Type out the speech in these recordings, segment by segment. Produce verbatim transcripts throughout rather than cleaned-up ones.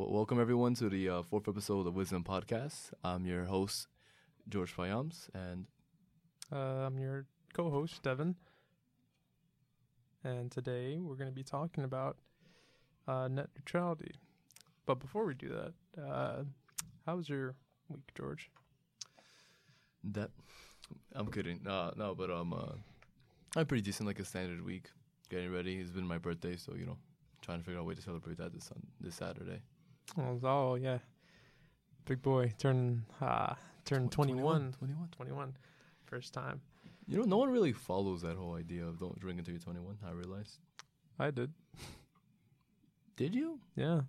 Well, welcome everyone to the uh, fourth episode of Wisdom Podcast. I'm your host, George Fayyams, and uh, I'm your co-host, Devin. And today we're going to be talking about uh, net neutrality. But before we do that, uh, how was your week, George? That I'm kidding. No, no, but um, uh, I'm pretty decent, like a standard week. Getting ready. It's been my birthday, so you know, trying to figure out a way to celebrate that this on this Saturday. Oh, yeah. Big boy. Turn, uh, turn twenty-one. twenty-one. twenty-one. First time. You know, no one really follows that whole idea of don't drink until you're twenty-one, I realized. I did. Did you? Yeah.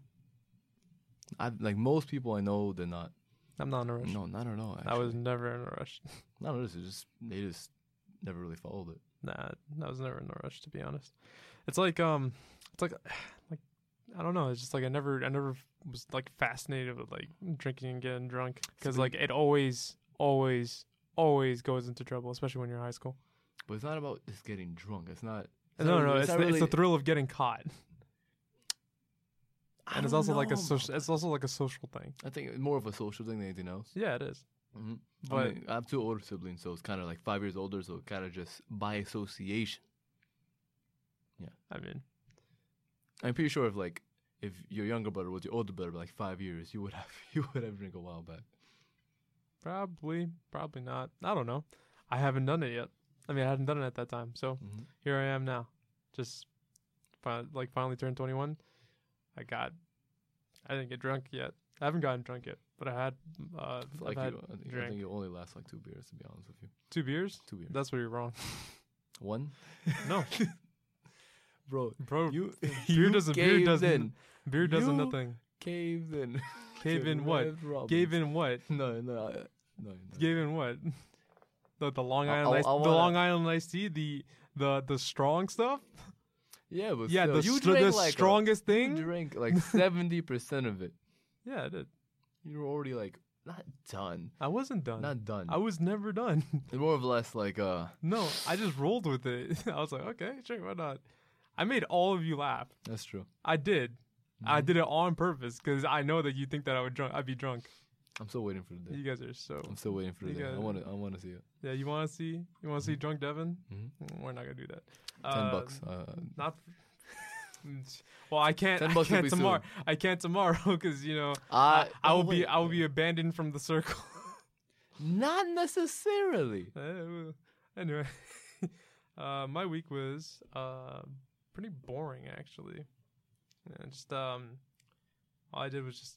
I Like, most people I know, they're not. I'm not in a rush. No, not at all, actually. I was never in a rush. Not in a rush. Just, they just never really followed it. Nah, I was never in a rush, to be honest. It's like, um, it's like, like, I don't know. It's just like I never, I never was like fascinated with like drinking and getting drunk because like it always, always, always goes into trouble, especially when you're in high school. But it's not about just getting drunk. It's not. It's no, not, no, it's, it's, the, really... it's the thrill of getting caught. I and it's also know. like a social. It's also like a social thing. I think more of a social thing than anything else. Yeah, it is. Mm-hmm. But I, mean, I have two older siblings, so it's kind of like five years older, so kind of just by association. Yeah, I mean. I'm pretty sure if like if your younger brother was your older brother, like five years, you would have you would have drink a while back. Probably, probably not. I don't know. I haven't done it yet. I mean, I hadn't done it at that time. So mm-hmm. Here I am now, just fi- like finally turned twenty-one. I got. I didn't get drunk yet. I haven't gotten drunk yet, but I had. Uh, like I've had you, I, think, drink. I think it only lasts like two beers, to be honest with you. Two beers? Two beers. That's where you're wrong. One? No. Bro, bro, you, beer you doesn't, beer doesn't, in. beer doesn't you nothing. Caved in. Cave in what? Cave in what? No, no, I, no. Cave no. in what? The, the Long Island, I, I, ice, I the Long Island iced tea, the the the strong stuff. Yeah, but yeah, still, the, you st- drank the like strongest a, thing. You drank like seventy percent of it. Yeah, I did. You were already like not done. I wasn't done. Not done. I was never done. More or less like uh. No, I just rolled with it. I was like, okay, sure, why not? I made all of you laugh. That's true. I did. Mm-hmm. I did it on purpose because I know that you think that I would drunk. I'd be drunk. I'm still waiting for the day. You guys are so. I'm still waiting for the day. Guys, I want to. I want to see it. Yeah, you want to see. You want to mm-hmm. see drunk Devin? Mm-hmm. We're not gonna do that. Ten uh, bucks. Uh, not. Well, I can't. Ten bucks I can't tomorrow. Soon. I can't tomorrow because you know uh, I, I will wait. be. I will be abandoned from the circle. Not necessarily. Uh, anyway, uh, my week was. Uh, Pretty boring, actually. Yeah, just um, all I did was just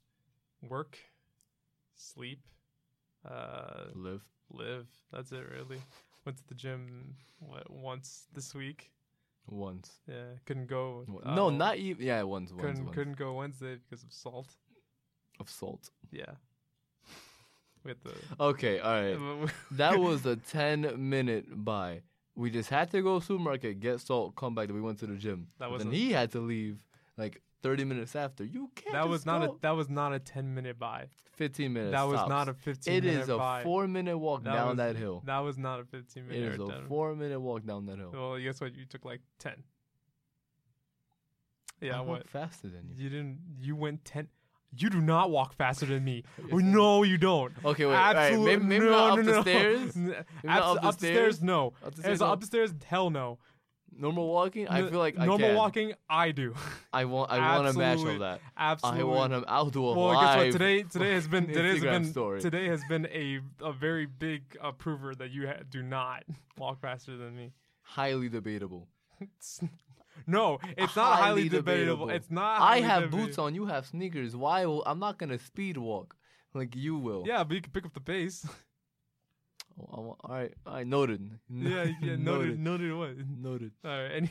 work, sleep, uh, live, live. That's it, really. Went to the gym what, once this week. Once. Yeah, couldn't go. Uh, no, not even. Yeah, once. Couldn't once, couldn't once. go Wednesday because of salt. Of salt. Yeah. With the. Okay, all right. That was a ten minute bye. We just had to go to the supermarket, get salt, come back. We went to the gym. That wasn't. Then he had to leave like thirty minutes after. You can't. That was not go. a. That was not a ten minute buy. fifteen minutes. That was tops. not a fifteen minute buy. It is a buy. four minute walk that down was, that hill. That was not a fifteen minute. It is a ten. four minute walk down that hill. Well, guess what? You took like ten. Yeah, I what? Walked faster than you. You didn't. You went ten. You do not walk faster than me. Yes, no, you don't. Okay, wait. Absolutely. Right. Maybe, maybe no, not up no, the no. stairs? Maybe Abs- not up the up stairs? No. Up the stairs, no. Upstairs, hell no. Normal walking? I feel like Normal I Normal walking, I do. I want I want to match all that. Absolutely. I want to I'll do a well, live. Well, guess what? Today, today has been, today has been, story. Today has been a, a very big uh, prover that you ha- do not walk faster than me. Highly debatable. No, it's not highly, highly debatable. debatable. It's not. I have debatable. boots on. You have sneakers. Why? Will, I'm not gonna speed walk like you will. Yeah, but you can pick up the pace. Oh, I want, all right, I noted. Yeah, yeah, noted, noted, noted what? Noted. All right, and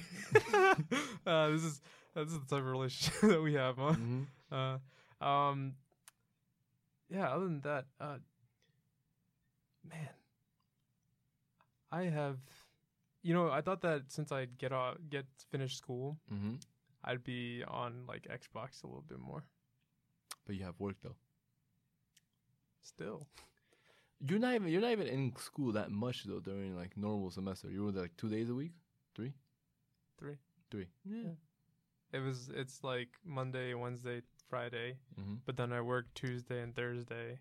uh, this is this is the type of relationship that we have, huh? Mm-hmm. Uh, um, yeah. Other than that, uh, man, I have. You know, I thought that since I'd get off, get finished school, mm-hmm. I'd be on, like, Xbox a little bit more. But you have work, though. Still. You're not even you're not even in school that much, though, during, like, normal semester. You were, like, two days a week? Three? Three. Three. Yeah. It was, it's, like, Monday, Wednesday, Friday, mm-hmm. but then I work Tuesday and Thursday,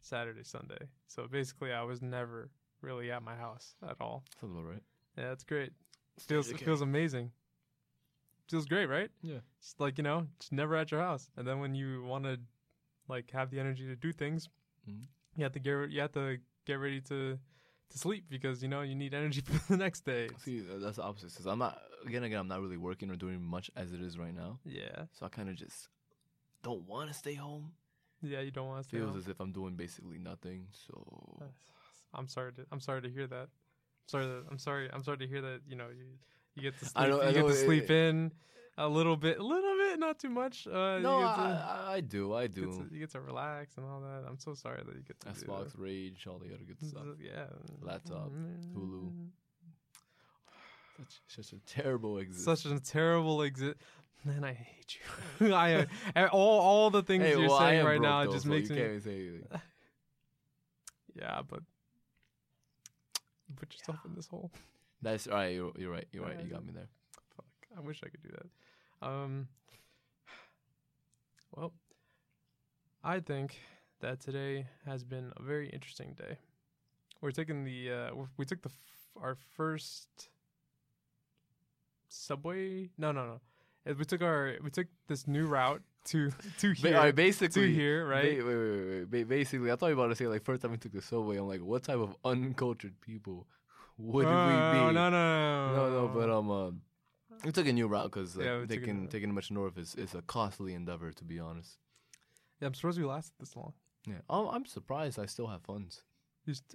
Saturday, Sunday. So basically, I was never really at my house at all. Sounds about right. Yeah, it's great. It feels okay. It feels amazing. Feels great, right? Yeah. It's like, you know, it's never at your house. And then when you want to, like, have the energy to do things, mm-hmm. you have to get re- you have to get ready to to sleep because, you know, you need energy for the next day. See, that's the opposite. Because I'm not, again, again, I'm not really working or doing much as it is right now. Yeah. So I kind of just don't want to stay home. Yeah, you don't want to stay home. Feels as if I'm doing basically nothing. So I'm sorry to I'm sorry to hear that. Sorry, that, I'm sorry. I'm sorry to hear that. You know, you. You get to sleep, I know, you I know, get to sleep it, in a little bit, a little bit, not too much. Uh, no, to, I, I do, I do. You get, to, you get to relax and all that. I'm so sorry that you get to Xbox, do Rage, all the other good stuff. Yeah. Laptop, Hulu. Such, such a terrible existence. Such a terrible existence. Man, I hate you. I uh, all all the things hey, you're well, saying right now, though, it just so makes you me... can't say anything. Yeah, but you put yourself yeah. in this hole. That's all right. You're, you're right. You're right. You got me there. Fuck. I wish I could do that. Um. Well, I think that today has been a very interesting day. We're taking the uh, we took the f- our first subway. No, no, no. We took our we took this new route to to here. All right, basically, to here, right? Ba- wait, wait, wait, wait. Basically, I thought you were about to say like first time we took the subway. I'm like, what type of uncultured people? Would oh, we be? No, no, no, no, no. But um, uh, we took a new route because like, yeah, taking taking much north is, is a costly endeavor, to be honest. Yeah, I'm surprised we lasted this long. Yeah, I'm, I'm surprised I still have funds. St-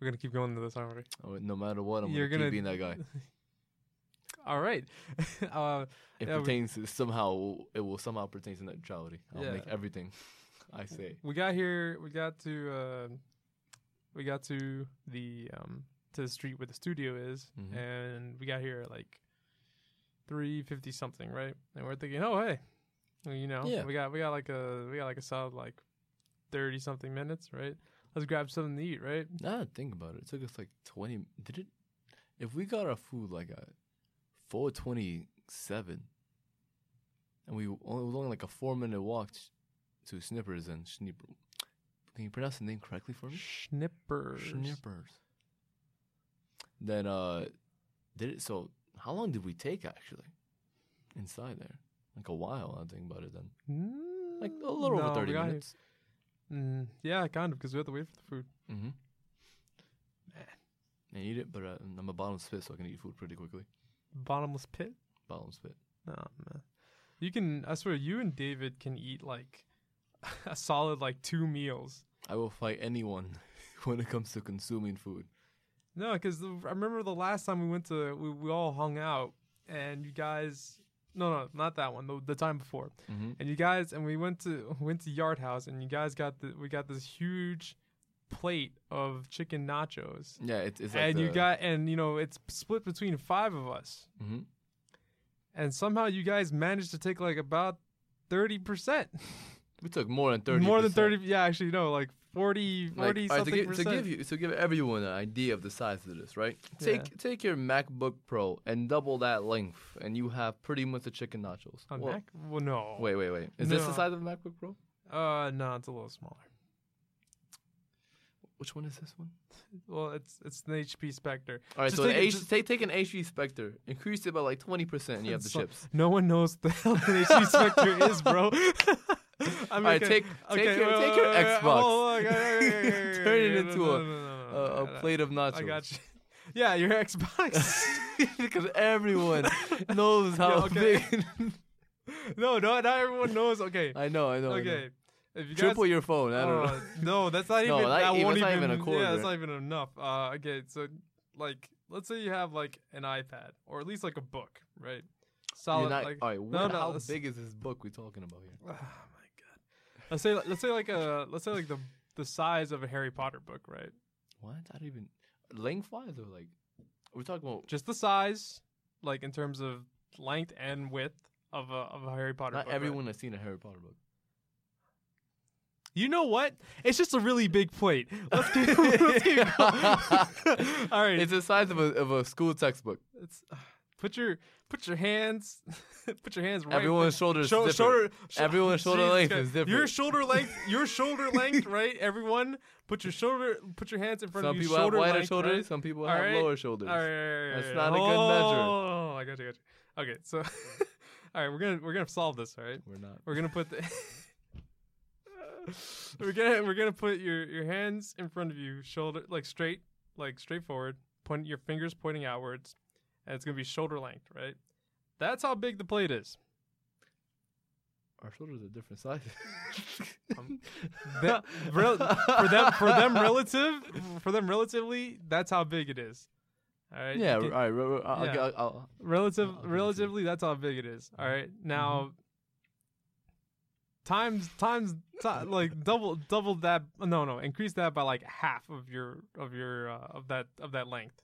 We're gonna keep going to this, aren't we? Oh, no matter what, I'm You're gonna, gonna keep gonna being that guy. All right. uh, it yeah, pertains to somehow. It will somehow pertain to neutrality. I'll yeah. make everything I say. We got here. We got to. Uh, We got to the um, to the street where the studio is, mm-hmm. and we got here at like three fifty something, right? And we're thinking, oh hey, well, you know, yeah. we got we got like a we got like a solid like thirty something minutes, right? Let's grab something to eat, right? Nah, think about it. It took us like twenty. Did it? If we got our food like at four twenty seven, and we only, it was only like a four minute walk to Schnippers and Schnippers. Can you pronounce the name correctly for me? Schnippers. Schnippers. Then, uh, did it, so how long did we take, actually, inside there? Like a while, I think about it then. Mm, like a little no, over thirty minutes. Mm, yeah, kind of, because we had to wait for the food. Mm-hmm. Man. I eat it, but uh, I'm a bottomless pit, so I can eat food pretty quickly. Bottomless pit? Bottomless pit. Oh, man. You can, I swear, you and David can eat, like... a solid like two meals. I will fight anyone when it comes to consuming food. No, because I remember the last time we went to we, we all hung out and you guys no no not that one the, the time before mm-hmm. and you guys and we went to went to Yard House and you guys got the we got this huge plate of chicken nachos. Yeah, it, it's and like you got and you know it's split between five of us. Mm-hmm. And somehow you guys managed to take like about thirty percent. We took more than thirty. More than thirty. Yeah, actually, no, like forty, forty like, something right, to, percent. To give you, to give everyone an idea of the size of this, right? Take yeah. take your MacBook Pro and double that length, and you have pretty much the chicken nachos. A well, Mac? Well, no. Wait, wait, wait. Is no. this the size of a MacBook Pro? Uh, no, it's a little smaller. Which one is this one? Well, it's it's an H P Spectre. All right, just so take, an H- take, take an H P Spectre, increase it by like twenty percent, and you have the so, chips. No one knows what the hell an H P Spectre is, bro. I mean, all right, okay, take take okay, your, take your Xbox, oh, okay, okay, okay, okay, turn it into no, no, no, no, a, no, no, a, a plate of nachos. I got you. Yeah, your Xbox, because everyone knows how yeah, okay. big. No, no, not everyone knows. Okay, I know, I know. Okay, I know. If you triple guys, your phone. I don't uh, know. No, that's not even. No, that, that even, won't that's even, not even a quarter. Yeah, that's not even enough. Uh, okay, so like, let's say you have like an iPad or at least like a book, right? Solid. Not, like, all right, what, no, no, how big is this book we're talking about here? Let's say let's say like a let's say like the the size of a Harry Potter book, right? What? I don't even lengthwise or like we're talking about just the size, like in terms of length and width of a of a Harry Potter book. Not everyone has seen a Harry Potter book. You know what? It's just a really big plate. Let's keep let's keep going. All right. It's the size of a of a school textbook. It's Put your put your hands put your hands right. Everyone's shoulders Sho- different. Shoulder, sh- Everyone's shoulder Jesus length God. is different. Your shoulder length, your shoulder length, right? Everyone, put your shoulder, put your hands in front some of you. Some people have wider length, shoulders. Right? Some people have right. lower shoulders. All right, all right, all right, That's not oh, a good measure. Oh, I got you, got you. Okay, so all right, we're gonna we're gonna solve this. All right, we're not. We're gonna put the we're gonna we're gonna put your your hands in front of you, shoulder like straight, like straight forward. Point your fingers pointing outwards. And it's going to be shoulder length, right? That's how big the plate is. Our shoulders are different sizes. um, that, rel- for them, for them, relative, for them, relatively, that's how big it is. All right. Yeah. Get, all right. Re- re- I'll, yeah. I'll, I'll, relative, I'll, I'll relatively, that's how big it is. All right. Now, mm-hmm. times, times, t- like double, double that. No, no, increase that by like half of your, of your, uh, of that, of that length.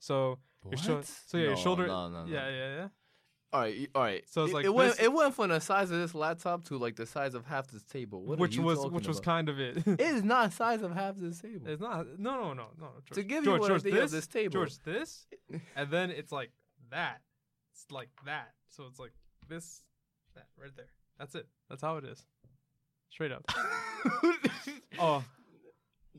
So. Your sho- so yeah, no, your shoulder. No, no, no. Yeah, yeah, yeah. All right, all right. So it's it, like it went. It went from the size of this laptop to like the size of half this table. What which was which about? was kind of it. It is not size of half this table. It's not. No, no, no, no. George. To give George, you what this, this table, George, this, and then it's like that. It's like that. So it's like this, that right there. That's it. That's how it is. Straight up. Oh.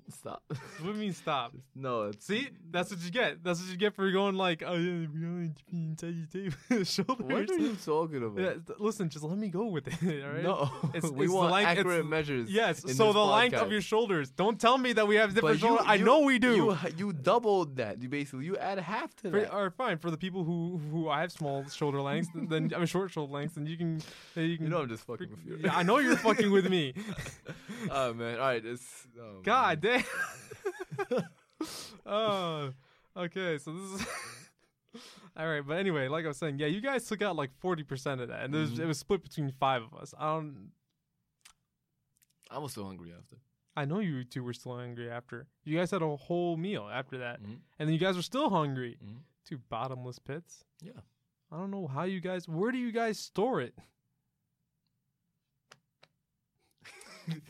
Stop. What do you mean stop? Just, no. It's, See? That's what you get. That's what you get for going like, oh, yeah, we're going to be inside your table. Shoulders. What are you talking about? Yeah, th- listen, just let me go with it, all right? No. It's, we it's want length, accurate it's, measures. Yes, in so this the podcast. Length of your shoulders. Don't tell me that we have different you, shoulders. You, I know we do. You, you doubled that. You basically, you add half to for, that. All right, fine. For the people who, who I have small shoulder lengths, then I mean, short shoulder lengths, then you can... Then you, can you know I'm just fucking with you. Yeah, I know you're fucking with me. Oh, man. All right. It's, oh, God damn. Oh, okay. So this is all right. But anyway, like I was saying, yeah, you guys took out like forty percent of that, and mm-hmm. it was split between five of us. I don't. I was still hungry after. I know you two were still hungry after. You guys had a whole meal after that, mm-hmm. and then you guys were still hungry. Mm-hmm. Two bottomless pits. Yeah. I don't know how you guys. Where do you guys store it?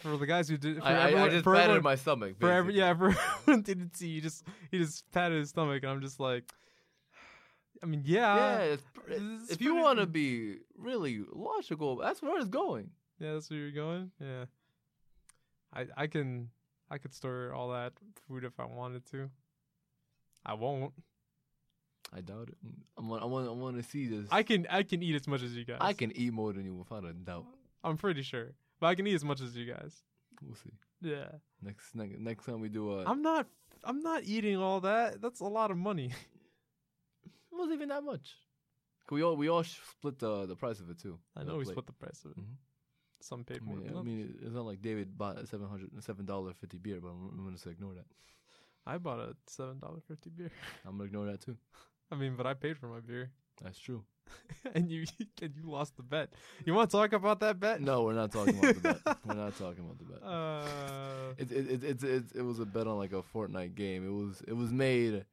For the guys who did, for I, everyone, I just for patted everyone, my stomach. For every, yeah, for everyone didn't see. He just he just patted his stomach, and I'm just like, I mean, yeah. Yeah. It's, it's if you want to be really logical, that's where it's going. Yeah, that's where you're going. Yeah. I I can I could store all that food if I wanted to. I won't. I doubt it. I want I want I want to see this. I can I can eat as much as you guys. I can eat more than you without a doubt. I'm pretty sure. But I can eat as much as you guys. We'll see. Yeah. Next next, next time we do a... I'm not I'm not eating all that. That's a lot of money. It wasn't even that much. We all we all split the the price of it, too. I know we plate. split the price of it. Mm-hmm. Some paid I mean, more than I mean, it's not like David bought a seven hundred dollars and fifty cents beer, but I'm, I'm going to say ignore that. I bought a seven dollars and fifty cents beer. I'm going to ignore that, too. I mean, but I paid for my beer. That's true. And you and you lost the bet. You want to talk about that bet? No, we're not talking about the bet. We're not talking about the bet. Uh, it, it, it, it, it, it was a bet on like a Fortnite game. It was it was made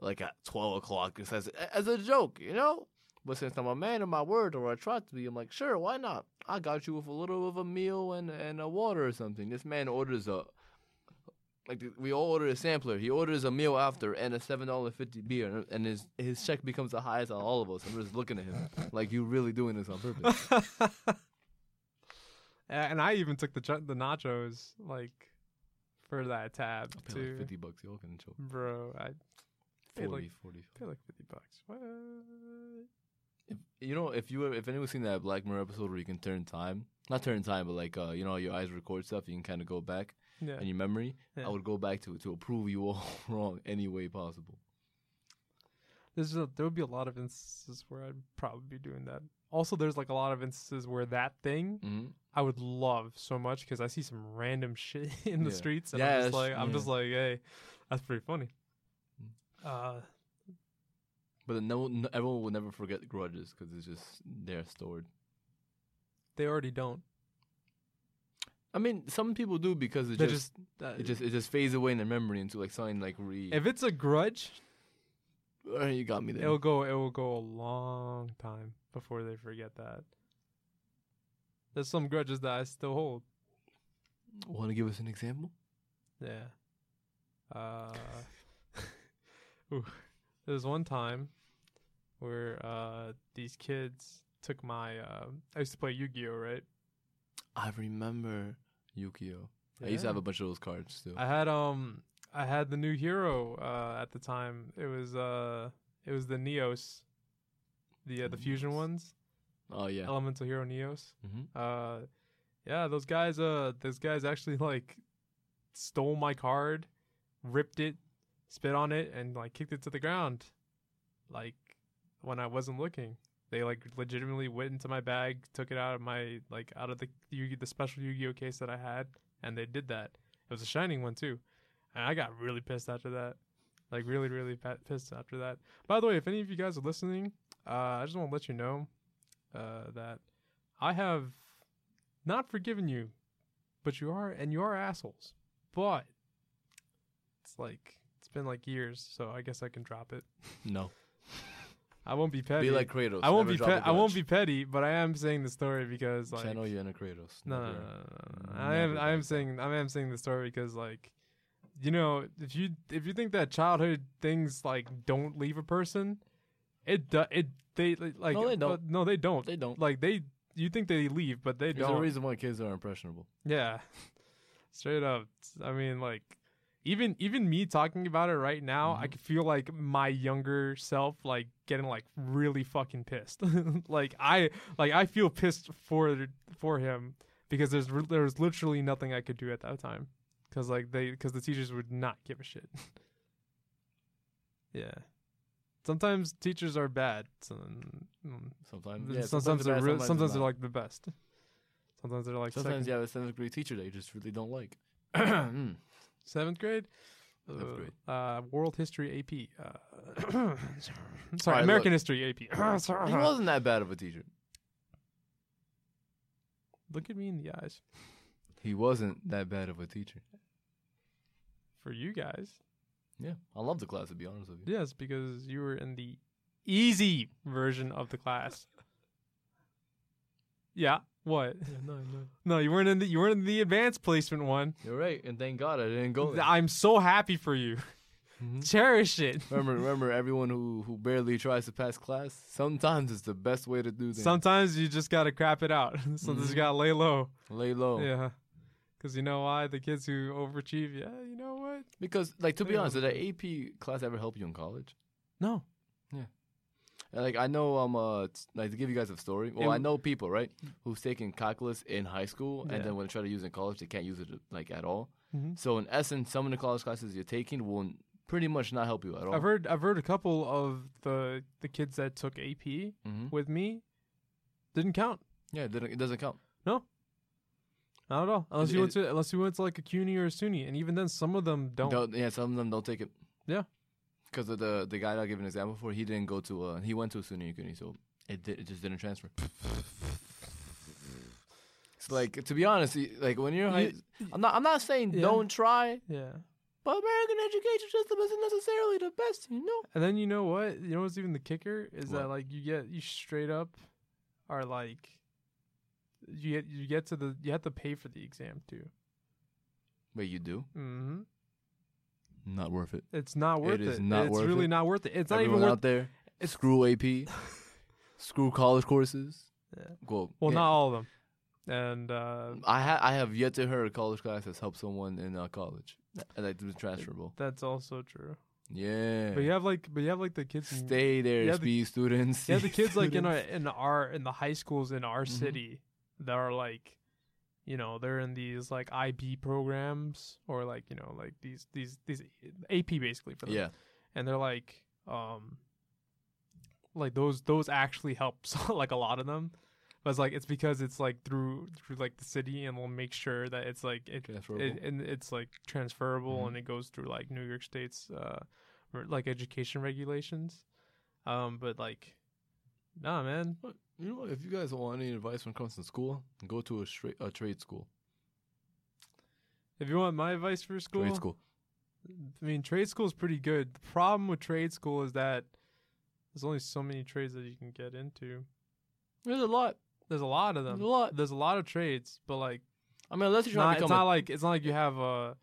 like at twelve o'clock. It says as a joke, you know. But since I'm a man of my word, or I try to be, I'm like, sure, why not? I got you with a little of a meal and and a water or something. This man orders a like we all order a sampler. He orders a meal after and a seven dollar fifty beer, and his his check becomes the highest on all of us. I'm just looking at him like you really doing this on purpose. And I even took the ch- the nachos like for that tab I paid too. Like fifty bucks, y'all can choke, bro. I paid forty, like forty. Paid like fifty bucks. What? If, you know, if you if anyone's seen that Black Mirror episode where you can turn time, not turn time, but like uh, you know, your eyes record stuff, you can kind of go back. Yeah. And your memory, yeah. I would go back to it to prove you all wrong any way possible. There's a, there would be a lot of instances where I'd probably be doing that. Also, there's like a lot of instances where that thing mm-hmm. I would love so much because I see some random shit in the yeah. streets, and yeah, I'm just like, I'm yeah. just like, hey, that's pretty funny. Mm-hmm. Uh, but no, no, everyone will never forget the grudges because it's just they're stored. They already don't. I mean, some people do because it just, just, uh, it just it just fades away in their memory into like something like re. If it's a grudge, uh, you got me there. It'll go. It will go a long time before they forget that. There's some grudges that I still hold. Want to give us an example? Yeah. Uh, ooh, there was one time where uh, these kids took my... Uh, I used to play Yu-Gi-Oh, right? I remember Yu-Gi-Oh. Yeah. I used to have a bunch of those cards still. I had um, I had the new hero uh, at the time. It was uh, it was the Neos, the uh, the Neos. Fusion ones. Oh yeah, Elemental Hero Neos. Mm-hmm. Uh, yeah, those guys. Uh, those guys actually like stole my card, ripped it, spit on it, and like kicked it to the ground. Like when I wasn't looking, they like legitimately went into my bag, took it out of my like out of the the special Yu-Gi-Oh case that I had. And they did that. It was a shining one, too. And I got really pissed after that. Like, really, really pat- pissed after that. By the way, if any of you guys are listening, uh, I just want to let you know uh, that I have not forgiven you, but you are, and you are assholes. But it's like, it's been like years, so I guess I can drop it. No. I won't be petty. Be like Kratos. I won't Never be. Pe- I won't be petty, but I am saying the story because like channel you in a Kratos. No, no, no, no, no. I am. I am saying. I am saying the story because like, you know, if you if you think that childhood things like don't leave a person, it do, it they like no they don't uh, no they don't they don't like they you think they leave but they There's don't. There's a reason why kids are impressionable. Yeah, straight up. I mean like. Even even me talking about it right now, mm-hmm. I could feel like my younger self like getting like really fucking pissed. like I like I feel pissed for for him because there's there's literally nothing I could do at that time because like they because the teachers would not give a shit. Yeah, sometimes teachers are bad. So, mm, sometimes, yeah, sometimes sometimes they're bad, re- sometimes, sometimes they're like the best. Sometimes they're like sometimes second. Yeah, the seventh grade teacher that you just really don't like. mm. Seventh grade? Seventh grade. Uh, uh, World History A P. Uh, sorry, right, American look. History A P. He wasn't that bad of a teacher. Look at me in the eyes. He wasn't that bad of a teacher. For you guys. Yeah, I love the class, to be honest with you. Yes, because you were in the easy version of the class. Yeah. What? Yeah, no, no, no. You weren't in the you weren't in the advanced placement one. You're right, and thank God I didn't go there. I'm so happy for you. Mm-hmm. Cherish it. Remember, remember, everyone who, who barely tries to pass class. Sometimes it's the best way to do things. Sometimes you just gotta crap it out. Sometimes mm-hmm. you gotta lay low. Lay low. Yeah, because you know why the kids who overachieve. Yeah, you know what? Because like to be yeah. honest, did an A P class ever help you in college? No. Yeah. Like, I know, um, uh, t- like, to give you guys a story, well, it, I know people, right, who've taken calculus in high school, yeah. and then when they try to use it in college, they can't use it, like, at all. Mm-hmm. So, in essence, some of the college classes you're taking will pretty much not help you at all. I've heard I've heard a couple of the the kids that took A P mm-hmm. with me didn't count. Yeah, it, didn't, it doesn't count. No. Not at all. Unless it, you went to, unless you went to like, a CUNY or a SUNY, and even then, some of them don't. don't yeah, some of them don't take it. Yeah. Because of the the guy that I gave an example for, he didn't go to uh he went to a SUNY Uni, so it did, it just didn't transfer. It's like to be honest, like when you're high, I'm not I'm not saying yeah. don't try, yeah, but American education system isn't necessarily the best, you know. And then you know what? You know what's even the kicker is what? that like you get you straight up are like you get you get to the you have to pay for the exam too. Wait, you do? Mm-hmm. Not worth it. It's not worth it. It is not it's worth really it. not worth it. It's Everyone not even worth out there. It's screw A P, screw college courses. Yeah. Well, well, yeah. not all of them. And uh, I ha- I have yet to hear a college class that's helped someone in uh, college, and that was transferable. That's also true. Yeah. But you have like, but you have like the kids stay there, you S B U the, students. You have the kids like in our in our in the high schools in our mm-hmm. city that are like. You know, they're in these like I B programs or like, you know, like these these these A P basically for them. Yeah. And they're like um like those those actually helps like a lot of them. But it's like it's because it's like through through like the city and we'll make sure that it's like it, it and it's like transferable mm-hmm. and it goes through like New York State's uh like education regulations. Um but like nah, man. What? You know what? If you guys want any advice when it comes to school, go to a, tra- a trade school. If you want my advice for school, trade school. I mean, trade school is pretty good. The problem with trade school is that there's only so many trades that you can get into. There's a lot. There's a lot of them. There's a lot. There's a lot of trades, but like, I mean, unless you're trying to become, it's not like it's not like you have a,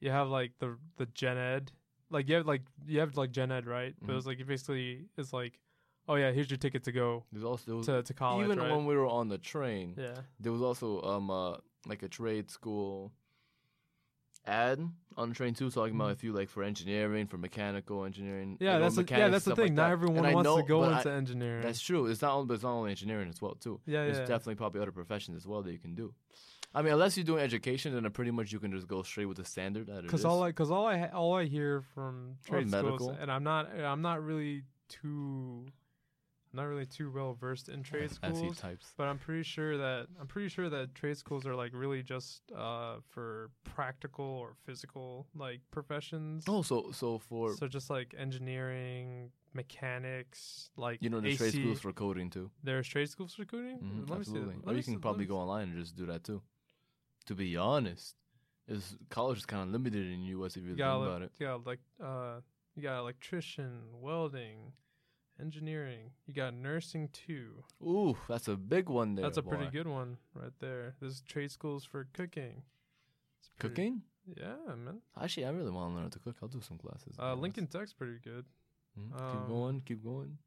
you have like the the gen ed, like you have like you have like gen ed, right? Mm-hmm. But it's like you basically it's like. oh yeah, here's your ticket to go there's also, there was, to, to college. Even right? when we were on the train, yeah. there was also um uh, like a trade school ad on the train too, talking mm-hmm. about if you like for engineering, for mechanical engineering. Yeah, that's a, yeah, that's the thing. Like not that. everyone and wants know, to go into I, engineering. That's true. It's not only, but it's not only engineering as well too. Yeah, There's yeah, definitely yeah. probably other professions as well that you can do. I mean, unless you're doing education, then pretty much you can just go straight with the standard. Because all I, because all I, all I hear from trade schools, and I'm not, I'm not really too, I'm not really too well versed in trade schools. Types. But I'm pretty sure that I'm pretty sure that trade schools are like really just uh, for practical or physical like professions. Oh, so so for so just like engineering, mechanics, like you know, there's trade schools for coding too. There's trade schools for coding. Mm-hmm, let absolutely. Me see. Or you can probably go online and just do that too. To be honest, is college is kind of limited in the U S if you, you think about le- it. Yeah, like uh, you got electrician, welding, engineering. You got nursing too. Ooh, that's a big one there. That's a boy. pretty good one right there. There's trade schools for cooking. Pretty, cooking? Yeah, man. Actually, I really want to learn to cook. I'll do some classes. Uh, Lincoln Tech's pretty good. Mm-hmm. Um, keep going. Keep going.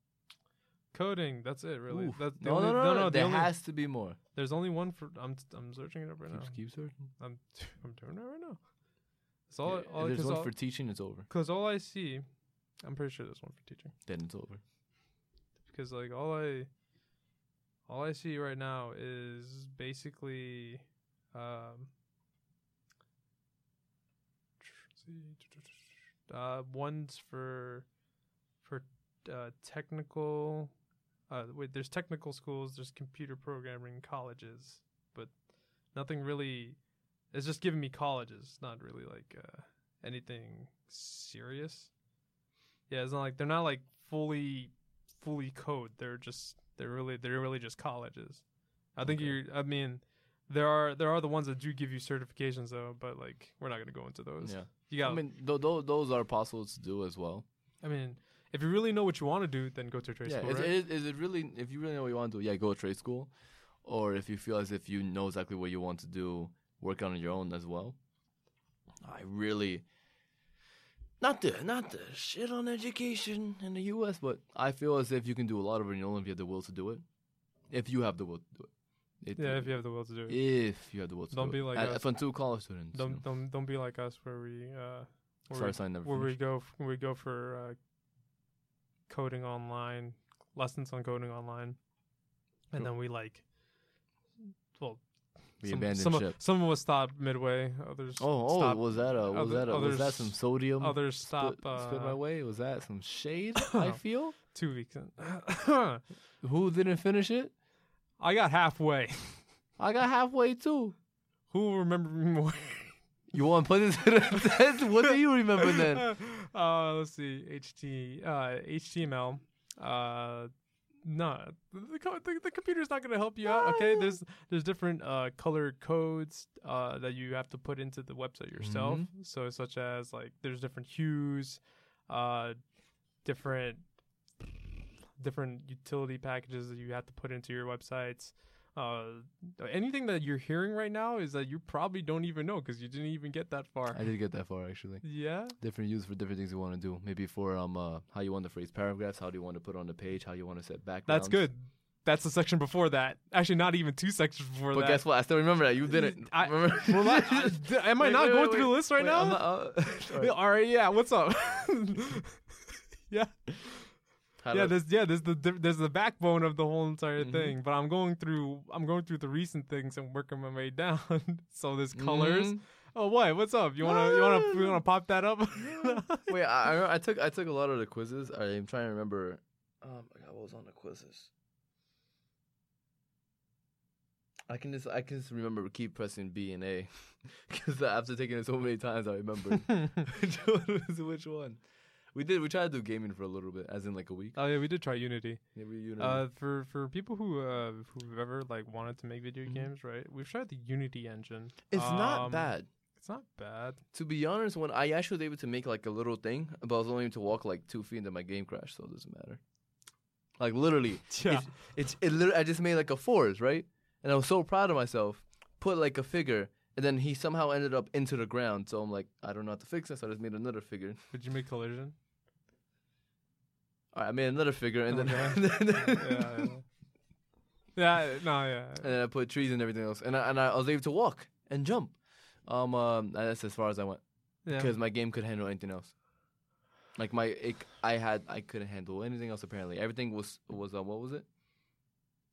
Coding, that's it, really. That's the no, only, no, no, no, no, no. There the only, has to be more. There's only one for. I'm I'm searching it up right keep, now. Keep searching. I'm I'm doing it right now. It's all. Yeah, all if there's one all, for teaching. It's over. Because all I see, I'm pretty sure there's one for teaching. Then it's over. Because like all I, all I see right now is basically, um, uh, ones for, for, uh, technical. Uh, wait, there's technical schools, there's computer programming colleges, but nothing really. It's just giving me colleges. It's not really like uh, anything serious. Yeah, it's not like they're not like fully, fully code. They're just they're really they're really just colleges. I okay. think you. I mean, there are there are the ones that do give you certifications though, but like we're not gonna go into those. Yeah, you got. I mean, th- th- those are possible to do as well. I mean. If you really know what you want to do, then go to a trade yeah, school, is, right? Is, is it really, if you really know what you want to do, yeah, go to trade school. Or if you feel as if you know exactly what you want to do, work on your own as well. I really, not the, not the shit on education in the U S, but I feel as if you can do a lot of it on your own if you have the will to do it. If you have the will to do it. it yeah, if you have the will to do it. If you have the will to don't do it. Don't be like us. From two college students. Don't, you know? don't, don't be like us where we, uh, where, Sorry, we, so I never where we go, f- we go for, uh, coding online lessons on coding online and cool. then we like well we some, abandoned some, ship. Of, some of us stop midway others oh oh stop, was that a was other, that a, others, was that some sodium others stop split, uh, split my way was that some shade I feel two weeks in. Who didn't finish it? I got halfway. I got halfway too. Who remembered me more? You want to put this to the test? What do you remember then? Uh, let's see. H T, uh, H T M L. Uh, no, the, co- the, the computer's not going to help you no. out. Okay, there's there's different uh, color codes uh, that you have to put into the website yourself. Mm-hmm. So such as like there's different hues, uh, different different utility packages that you have to put into your websites. Uh, anything that you're hearing right now is that you probably don't even know because you didn't even get that far. I did get that far actually. Yeah. Different use for different things you want to do. Maybe for um uh, how you want to phrase paragraphs, how do you want to put on the page, how you want to set backgrounds. That's good. That's the section before that. Actually, not even two sections before but that. But guess what? I still remember that. You didn't. I, remember? Well, I, I, am I wait, not wait, going wait, through wait, the list right wait, now? Not, uh, sorry. All right. Yeah. What's up? yeah. How yeah, there's yeah, there's the there's the backbone of the whole entire mm-hmm. thing. But I'm going through I'm going through the recent things and working my way down. So there's colors. Mm-hmm. Oh, what? What's up? You wanna you wanna you wanna pop that up? Wait, I I took I took a lot of the quizzes. I'm trying to remember. Oh my god, what was on the quizzes? I can just I can just remember keep pressing B and A because after taking it so many times, I remember which one. We did. We tried to do gaming for a little bit, as in like a week. Oh yeah, we did try Unity. Yeah, we Unity. Uh, for for people who uh who've ever like wanted to make video mm-hmm. games, right? We've tried the Unity engine. It's um, not bad. It's not bad. To be honest, when I actually was able to make like a little thing, but I was only able to walk like two feet, and then my game crashed, so it doesn't matter. Like literally, yeah. It's, it's it. Literally, I just made like a forest, right? And I was so proud of myself. Put like a figure. And then he somehow ended up into the ground. So I'm like, I don't know how to fix this. I just made another figure. Did you make collision? All right, I made another figure, and okay. then yeah, yeah, yeah, no, yeah. And then I put trees and everything else, and I, and I was able to walk and jump. Um, um that's as far as I went, yeah. because my game could handle anything else. Like my, it, I had, I couldn't handle anything else. Apparently, everything was was uh, what was it?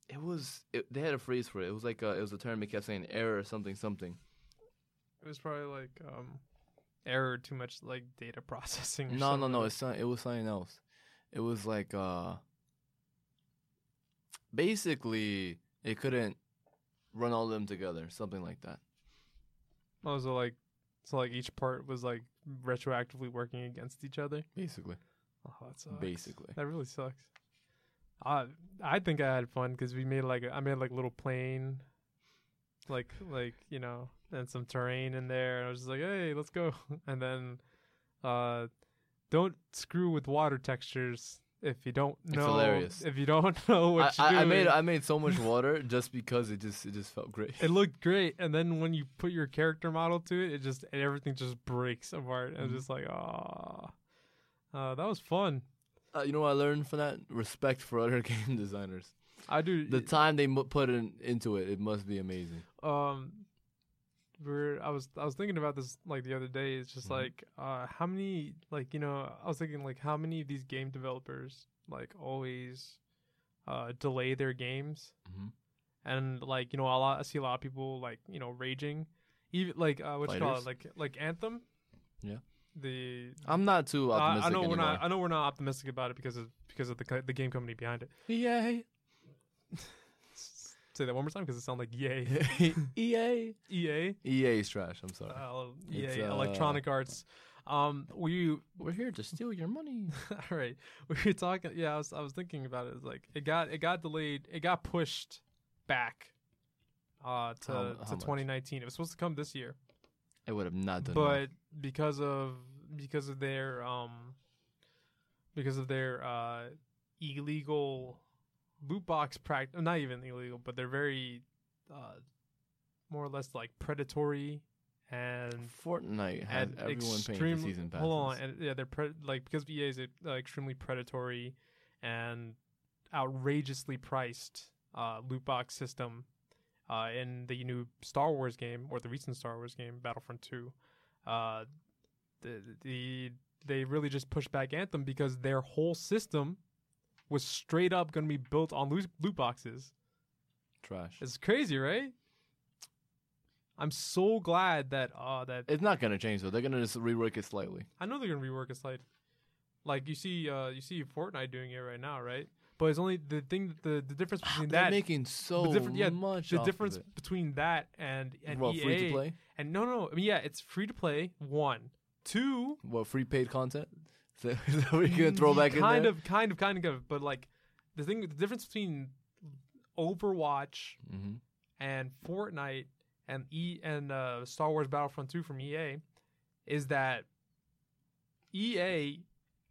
It was. It, they had a phrase for it. It was like a, it was a term. It kept saying error something something. It was probably like um, error too much like data processing. Or no, something. no, no, no. It's not, it was something else. It was like uh, basically it couldn't run all of them together. Something like that. Oh, so like, so like each part was like retroactively working against each other. Basically. Oh, that sucks. Basically, that really sucks. I I think I had fun because we made like I made like little plane, like like you know, and some terrain in there. And I was just like, hey, let's go. And then, uh, don't screw with water textures if you don't know. It's hilarious. If you don't know what I, you're I, doing. I made I made so much water just because it just it just felt great. It looked great, and then when you put your character model to it, it just everything just breaks apart. Mm-hmm. I was just like, ah, uh, that was fun. Uh, you know what I learned from that? Respect for other game designers. I do. The time they m- put in, into it, it must be amazing. Um, we're, I was I was thinking about this like the other day. It's just mm-hmm. like uh, how many like you know I was thinking like how many of these game developers like always uh, delay their games, mm-hmm. and like you know a lot I see a lot of people like you know raging, even like uh, what Fighters? You call it like like Anthem. Yeah. The I'm not too optimistic. I, I know anymore. we're not. I know we're not optimistic about it because of because of the co- the game company behind it. E A. Say that one more time because it sounds like yay. E A. E A. E A is trash. I'm sorry. Uh, E A uh, Electronic Arts. Um, we we're here to steal your money. All right, we were talking. Yeah, I was I was thinking about it. It's like it got it got delayed. It got pushed back. Uh, to how, to how twenty nineteen. Much? It was supposed to come this year. It would have not done. But. That. Because of because of their um because of their uh, illegal loot box practice, not even illegal, but they're very uh, more or less like predatory and Fortnite had everyone extreme, paying for season passes. Hold on, and yeah, they're pre- like because E A is uh, extremely predatory and outrageously priced uh, loot box system uh, in the new Star Wars game or the recent Star Wars game, Battlefront two. Uh, the, the they really just pushed back Anthem because their whole system was straight up going to be built on loot, loot boxes. Trash. It's crazy, right? I'm so glad that uh that it's not going to change though. They're going to just rework it slightly. I know they're going to rework it slightly. Like you see, uh, you see Fortnite doing it right now, right? But it's only the thing the the difference between they're that making so the yeah, much the difference between that and and well, E A, free to play? And no no I mean yeah it's free to play one two well free paid content that we can throw back kind in of, there? kind of kind of kind of but like the thing the difference between Overwatch mm-hmm. and Fortnite and E and uh, Star Wars Battlefront two from E A is that E A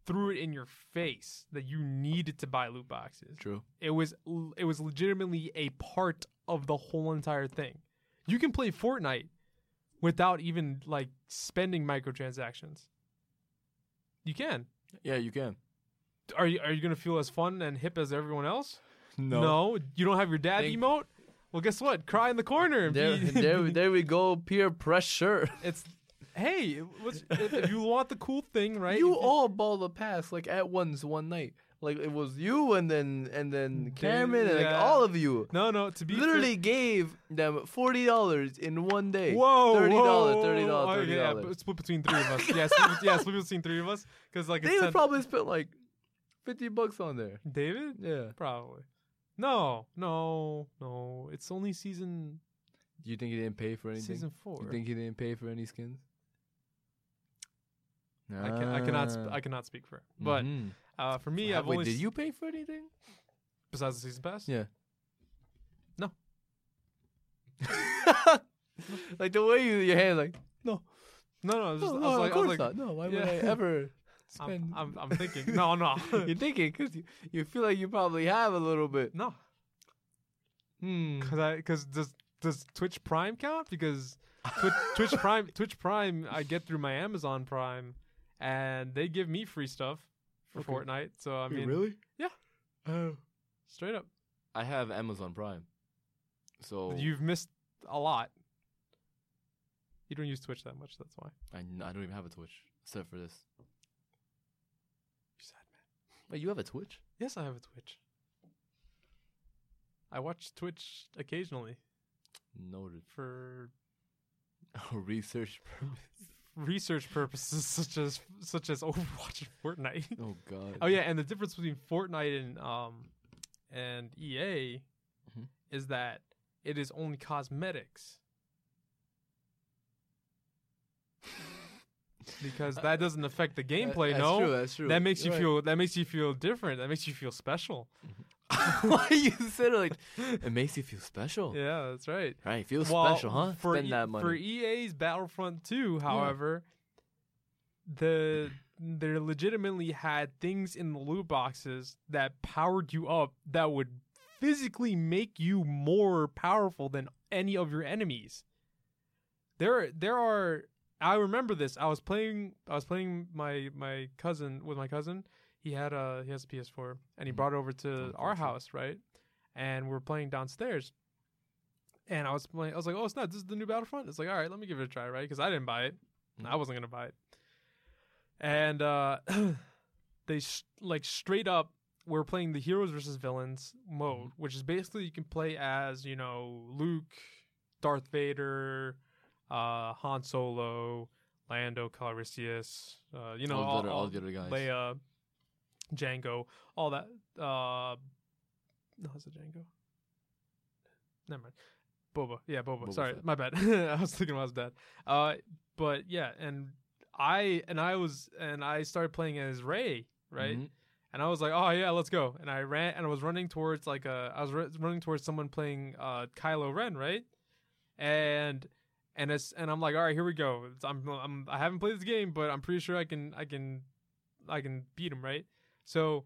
threw it in your face that you needed to buy loot boxes. True. It was it was legitimately a part of the whole entire thing. You can play Fortnite without even like spending microtransactions. You can. Yeah, you can. Are you are you gonna feel as fun and hip as everyone else? No. No. You don't have your dad Thank- emote? Well, guess what? Cry in the corner. And there, be- there, there we go. Peer pressure. It's. Hey, what's, if you want the cool thing, right? You all balled a pass like at once one night. Like it was you and then and then Cameron yeah. and like all of you. No, no, to be literally fair. Gave them forty dollars in one day. Whoa, thirty dollars, thirty dollars, thirty dollars. Oh, yeah, yeah, split between three of us. yeah, split, yeah, split between three of us. Because like David ten... probably spent like fifty bucks on there. David? Yeah, probably. No, no, no. It's only season. Do you think he didn't pay for anything? Season four. You think he didn't pay for any skins? I, can, I cannot. Sp- I cannot speak for it. But mm-hmm. uh, for me, well, I've wait, only. Did you pay for anything besides the season pass? Yeah. No. Like the way you your hand like no, no, no. I was, just, no, no, I was like, of course I was like, not. No, why yeah. would I ever spend? I'm, I'm, I'm thinking. No, no. You're thinking because you, you feel like you probably have a little bit. No. Hmm. Because I because does does Twitch Prime count? Because Twitch, Twitch Prime Twitch Prime I get through my Amazon Prime. And they give me free stuff for okay. Fortnite. So I Wait, mean, really? Yeah. Oh, straight up. I have Amazon Prime, so you've missed a lot. You don't use Twitch that much. That's why. I, n- I don't even have a Twitch except for this. You're sad, man. Wait, you have a Twitch? Yes, I have a Twitch. I watch Twitch occasionally. Noted. For research purposes. Research purposes such as such as Overwatch and Fortnite. Oh God. Oh yeah, and the difference between Fortnite and um and E A mm-hmm. is that it is only cosmetics. Because that doesn't affect the gameplay, that, that's no. That's true, that's true. That makes You're you right. feel that makes you feel different. That makes you feel special. Why you said it like it makes you feel special. Yeah, that's right. Right, feels well, special, huh? For Spend e- that money. For E A's Battlefront two, however, yeah. the they legitimately had things in the loot boxes that powered you up that would physically make you more powerful than any of your enemies. There there are I remember this. I was playing I was playing my, my cousin with my cousin. He had a he has a P S four and he brought it over to our house, right? And we were playing downstairs. And I was playing I was like, "Oh, it's not. This is the new Battlefront." It's like, "All right, let me give it a try," right? Cuz I didn't buy it. Mm-hmm. I wasn't going to buy it. And uh, they sh- like straight up we were playing the heroes versus villains mode, mm-hmm. which is basically you can play as, you know, Luke, Darth Vader, uh, Han Solo, Lando Calrissian, uh, you know, all, all, other, all, all the other guys. Leia, Django, all that. Uh, no, it's a Django. Never mind. Boba. Yeah, Boba. Boba Sorry, Fett. My bad. I was thinking about his dad. Uh, but yeah, and I and I was and I started playing as Rey, right? Mm-hmm. And I was like, oh yeah, let's go. And I ran and I was running towards like a I was re- running towards someone playing uh, Kylo Ren, right? And and it's and I'm like, all right, here we go. It's, I'm, I'm I haven't played this game, but I'm pretty sure I can I can I can beat him, right? So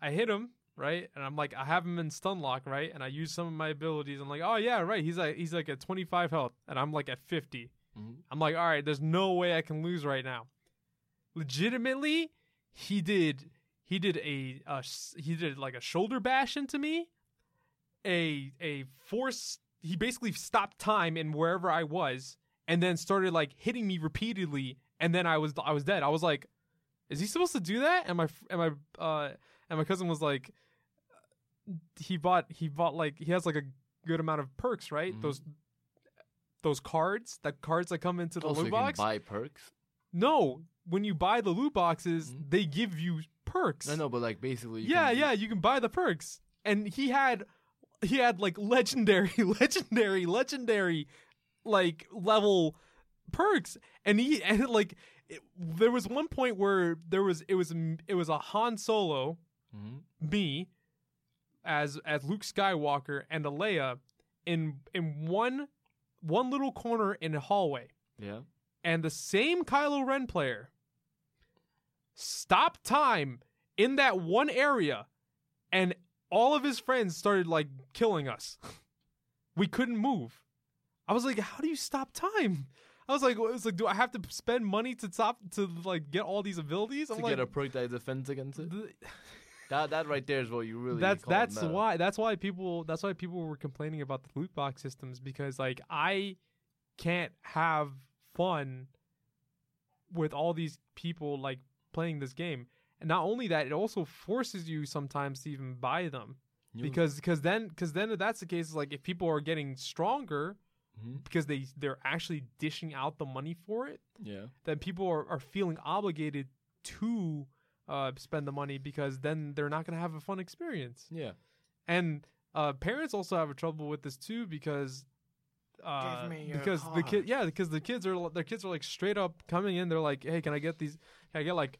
I hit him, right? And I'm like, I have him in stun lock, right? And I use some of my abilities. I'm like, oh yeah, right. He's like he's like at twenty-five health and I'm like at fifty. Mm-hmm. I'm like, all right, there's no way I can lose right now. Legitimately, he did he did a uh, he did like a shoulder bash into me. A a force he basically stopped time in wherever I was and then started like hitting me repeatedly and then I was I was dead. I was like, is he supposed to do that? And my and my uh, and my cousin was like, he bought he bought like he has like a good amount of perks, right? Mm-hmm. Those those cards, the cards that come into the oh, loot so you box. Can buy perks? No, when you buy the loot boxes, mm-hmm. they give you perks. I know, but like basically, you yeah, can yeah, you can buy the perks. And he had he had like legendary, legendary, legendary, like level perks, and he and like. It, there was one point where there was it was it was a Han Solo, mm-hmm. me, as as Luke Skywalker and a Leia, in in one one little corner in a hallway. Yeah, and the same Kylo Ren player stopped time in that one area, and all of his friends started like killing us. We couldn't move. I was like, how do you stop time? I was like, was like, do I have to spend money to top to like get all these abilities? I'm to like, get a perk that defends against it. that that right there is what you really. That's call that's it why that's why people that's why people were complaining about the loot box systems because like I can't have fun with all these people like playing this game, and not only that, it also forces you sometimes to even buy them you. because because then because then if that's the case, like if people are getting stronger. Because they, they're actually dishing out the money for it, yeah. Then people are, are feeling obligated to uh, spend the money because then they're not going to have a fun experience. Yeah, and uh, parents also have a trouble with this too because uh, Give me your because car. the kid yeah because the kids are their kids are like straight up coming in. They're like, hey, can I get these? Can I get like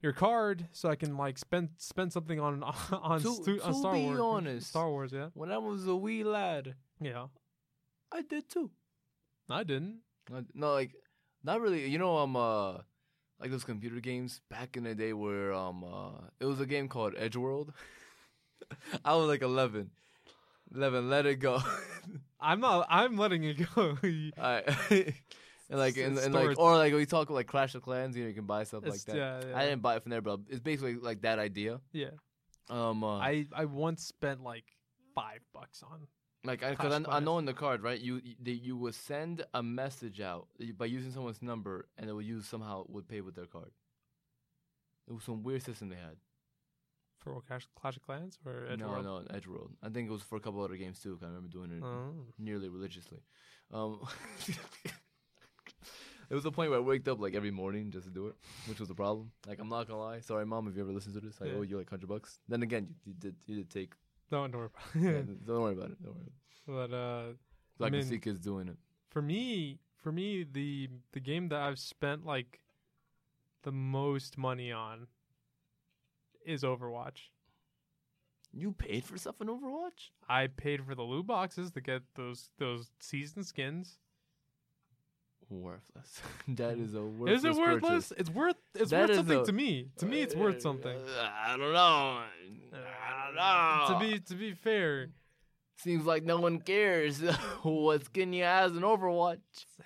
your card so I can like spend spend something on on, to, stu- to on Star Wars? To be honest, Star Wars. Yeah, when I was a wee lad, yeah. I did too. I didn't. No, like, not really. You know, um, uh, like those computer games back in the day where um, uh, it was a game called Edgeworld. I was like eleven. eleven, let it go. I'm not. I'm letting it go. All right. And like and, and like or like we talk like Clash of Clans, you know, you can buy stuff it's, like that. Yeah, yeah. I didn't buy it from there, but it's basically like that idea. Yeah. Um. Uh, I I once spent like five bucks on. Like, because I, I know in the card, right? You you, you would send a message out by using someone's number, and they would use somehow would pay with their card. It was some weird system they had. For Clash, Clash of Clans or Edge no, World? No, no, Edgeworld. I think it was for a couple other games too. Cause I remember doing it oh. nearly religiously. Um, it was the point where I waked up like every morning just to do it, which was a problem. Like, I'm not gonna lie. Sorry, mom, if you ever listen to this, I yeah. owe you like hundred bucks. Then again, you, you did you did take. No, don't worry about it. yeah, don't worry about it. Don't worry. But uh, so I, I mean, can see kids doing it. For me, for me, the the game that I've spent like the most money on is Overwatch. You paid for stuff in Overwatch? I paid for the loot boxes to get those those season skins. Worthless. That is a worthless. Is it worthless? Purchase. It's worth. It's that worth something a, to me. To uh, me, it's worth something. I don't know. I don't know. To be to be fair, seems like no one cares what skin you have in Overwatch.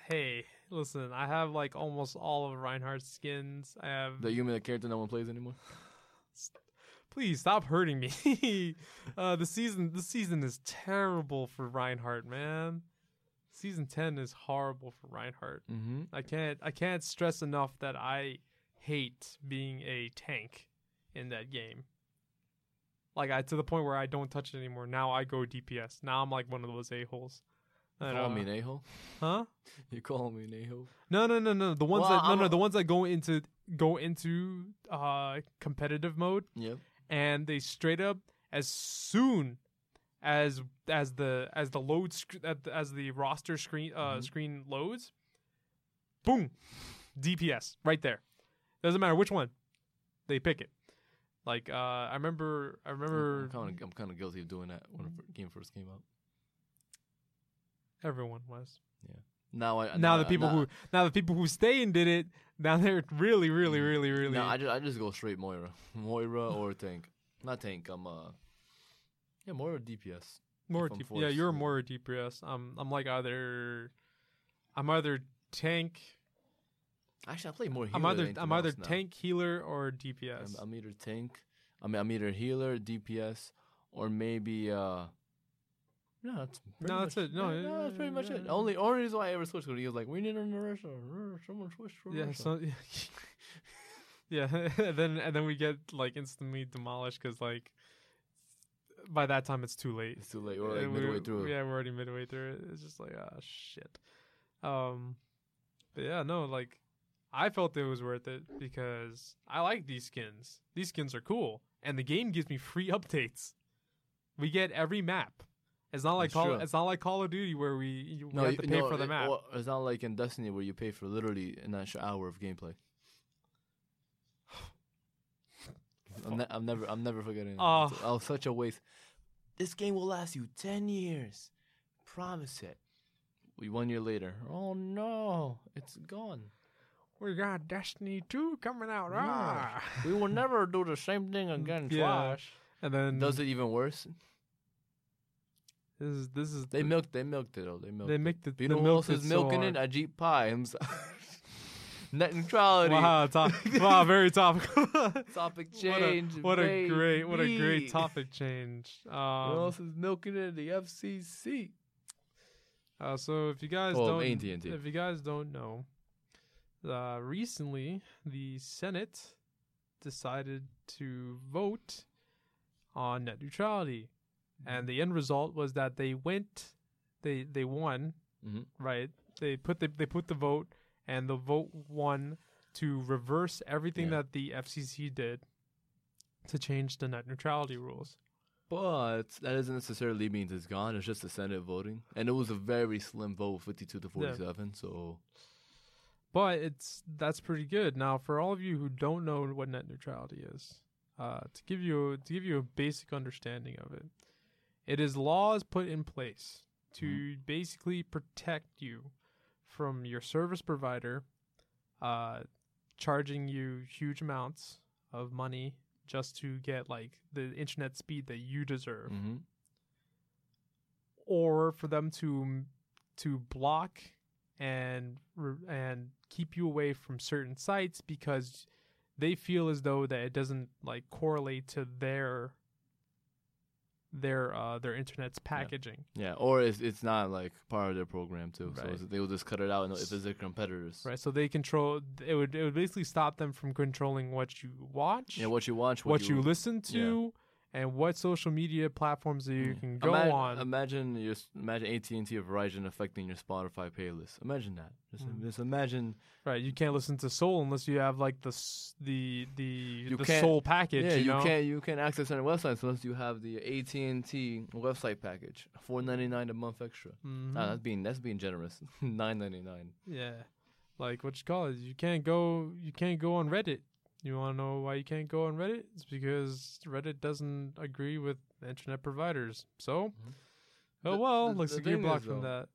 Hey, listen, I have like almost all of Reinhardt's skins. I have the human character no one plays anymore. Please stop hurting me. uh, the season, the season is terrible for Reinhardt, man. Season ten is horrible for Reinhardt. Mm-hmm. I can't I can't stress enough that I hate being a tank in that game. Like, I to the point where I don't touch it anymore. Now I go D P S. Now I'm like one of those a-holes. You call me an a-hole? Huh? You call me an a-hole? No, no, no, no. The ones well, that no, I'm no, the ones that go into go into uh, competitive mode. Yeah. And they straight up as soon As as the as the load sc- as the roster screen uh, mm-hmm. screen loads, boom, D P S right there. Doesn't matter which one, they pick it. Like uh, I remember, I remember. I'm kind of guilty of doing that when the game first came out. Everyone was. Yeah. Now I now, now the people now, who now the people who stay and did it now they're really really really really. No, I just I just go straight Moira, Moira or tank, not tank. I'm uh. Yeah, more D P S. More D P S. Yeah, you're more D P S. I'm I'm like either I'm either tank. Actually, I play more healer. I'm either I'm either tank, healer, or D P S. I'm, I'm either tank. I mean, I'm either healer, D P S, or maybe uh No, that's No, that's it. No, yeah, yeah, no, that's pretty much yeah, it. Yeah. Only only reason why I ever switched was he was like, we need an Arisa. Someone switched from Yeah, so Yeah, and then and then we get like instantly demolished cuz like by that time, it's too late. It's too late. We're like yeah, midway we're, through it. Yeah, we're already midway through it. It's just like, ah, shit. Um, but yeah, no, like, I felt it was worth it because I like these skins. These skins are cool, and the game gives me free updates. We get every map. It's not like Call, it's not like Call of Duty where we you, no, we have to you, pay no, for the map. Well, it's not like in Destiny where you pay for literally an extra hour of gameplay. I'm, ne- I'm never, I'm never forgetting. Oh, I was such a waste. This game will last you ten years, promise it. We one year later. Oh no, it's gone. We got Destiny two coming out. Yes. Ah. We will never do the same thing again. Yeah. Twice. And then does it even worse? This is this is they the milked they milked it though they milked they milked it. You know who else is milking so it? Ajit Pai himself. Net neutrality. Wow, top, wow very topical. Topic change. What a, what a great, what a great topic change. Um, what else is milking in the F C C? Uh, so if you guys oh, don't, A T and T. If you guys don't know, uh, recently the Senate decided to vote on net neutrality, mm-hmm. and the end result was that they went, they they won, mm-hmm. right? They put the they put the vote. And the vote won to reverse everything yeah. that the F C C did to change the net neutrality rules. But that doesn't necessarily mean it's gone. It's just the Senate voting. And it was a very slim vote, fifty-two to forty-seven. Yeah. So, But it's that's pretty good. Now, for all of you who don't know what net neutrality is, uh, to give you to give you a basic understanding of it, it is laws put in place to mm-hmm. basically protect you from your service provider uh, charging you huge amounts of money just to get like the internet speed that you deserve, mm-hmm. or for them to to block and and keep you away from certain sites because they feel as though that it doesn't like correlate to their their uh, their internet's packaging. Yeah, yeah. Or it's, it's not like part of their program too. Right. So they will just cut it out if it's their competitors. Right. So they control. It would it would basically stop them from controlling what you watch. Yeah, what you watch, what, what you, you listen to. Yeah. And what social media platforms that you yeah. can go imagine, on? Imagine your imagine A T and T or Verizon affecting your Spotify playlist. Imagine that. Just, mm. just imagine. Right, you can't listen to soul unless you have like the the the, the soul package. Yeah, you, know? you can't you can't access any websites unless you have the A T and T website package, four ninety nine a month extra. Mm-hmm. Nah, that's being that's being generous. nine ninety nine. Yeah, like what you call it? You can't go you can't go on Reddit. You want to know why you can't go on Reddit? It's because Reddit doesn't agree with internet providers. So, mm-hmm. oh the, well, the, looks the like you're blocked from that.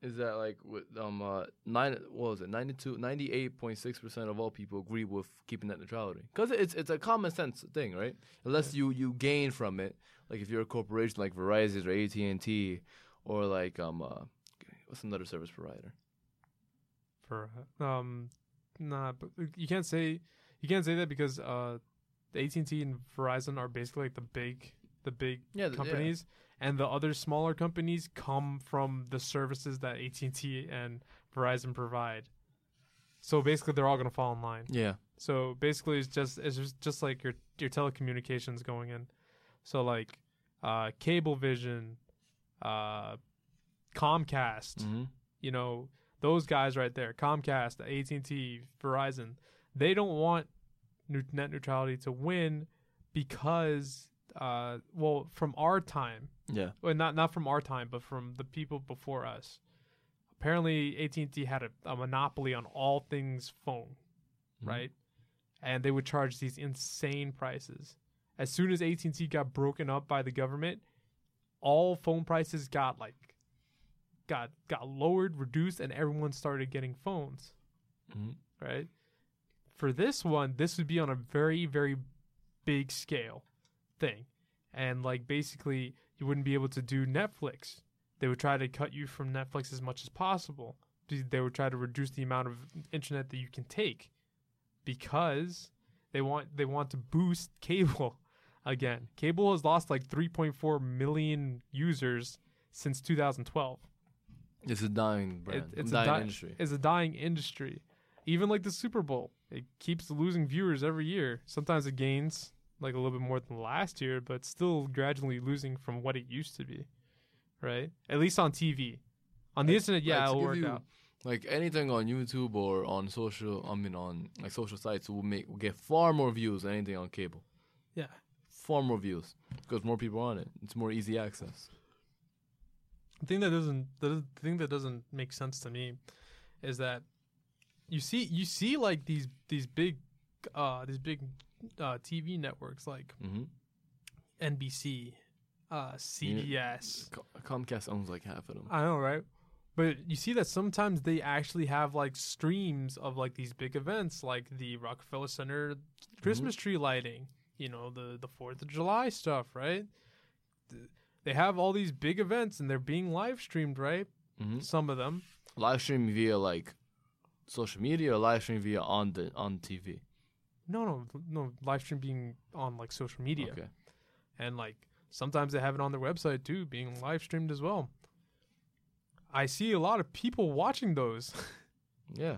Is that like with um uh nine? What was it? ninety-two, ninety-eight point six percent of all people agree with keeping net neutrality because it's it's a common sense thing, right? Unless yeah. you you gain from it, like if you're a corporation like Verizon or A T and T or like um uh what's another service provider? For um, nah, but you can't say. You can't say that because uh, A T and T and Verizon are basically like the big, the big yeah, companies, yeah. and the other smaller companies come from the services that A T and T and Verizon provide. So basically, they're all gonna fall in line. Yeah. So basically, it's just it's just, just like your your telecommunications going in. So like, uh, Cablevision, uh, Comcast, mm-hmm. you know those guys right there, Comcast, A T and T, Verizon. They don't want net neutrality to win because, uh, well, from our time, yeah, well, not not from our time, but from the people before us. Apparently, A T and T had a, a monopoly on all things phone, mm-hmm. right? And they would charge these insane prices. As soon as A T and T got broken up by the government, all phone prices got like got got lowered, reduced, and everyone started getting phones, mm-hmm. right? For this one, this would be on a very, very big scale thing. And, like, basically, you wouldn't be able to do Netflix. They would try to cut you from Netflix as much as possible. They would try to reduce the amount of internet that you can take because they want they want to boost cable again. Cable has lost, like, three point four million users since two thousand twelve. It's a dying brand. It, it's a dying di- industry. It's a dying industry. Even, like, the Super Bowl. It keeps losing viewers every year. Sometimes it gains like a little bit more than last year, but still gradually losing from what it used to be, right? At least on T V. On the internet, yeah, it'll work out. Like anything on YouTube or on social, I mean, on like social sites will make will get far more views than anything on cable. Yeah, far more views because more people are on it. It's more easy access. The thing that doesn't the thing that doesn't make sense to me is that. You see, you see, like these these big, uh, these big uh, T V networks like mm-hmm. N B C, uh, C B S. Yeah. Com- Comcast owns like half of them. I know, right? But you see that sometimes they actually have like streams of like these big events, like the Rockefeller Center Christmas mm-hmm. tree lighting. You know, the the Fourth of July stuff, right? They have all these big events, and they're being live streamed, right? Mm-hmm. Some of them live streamed via like. Social media or live stream via on the on T V? No, no, no. Live stream being on like social media, okay. And like sometimes they have it on their website too, being live streamed as well. I see a lot of people watching those. Yeah,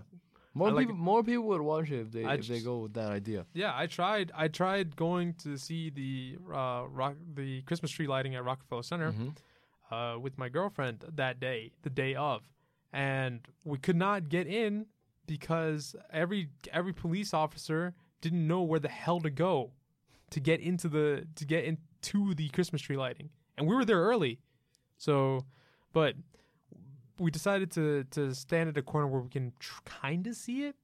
more I people, like, more people would watch it if they I if just, they go with that idea. Yeah, I tried. I tried going to see the uh, rock, the Christmas tree lighting at Rockefeller Center mm-hmm. uh, with my girlfriend that day, the day of, and we could not get in. Because every every police officer didn't know where the hell to go to get into the to get into the Christmas tree lighting, and we were there early, so but we decided to to stand at a corner where we can tr- kind of see it,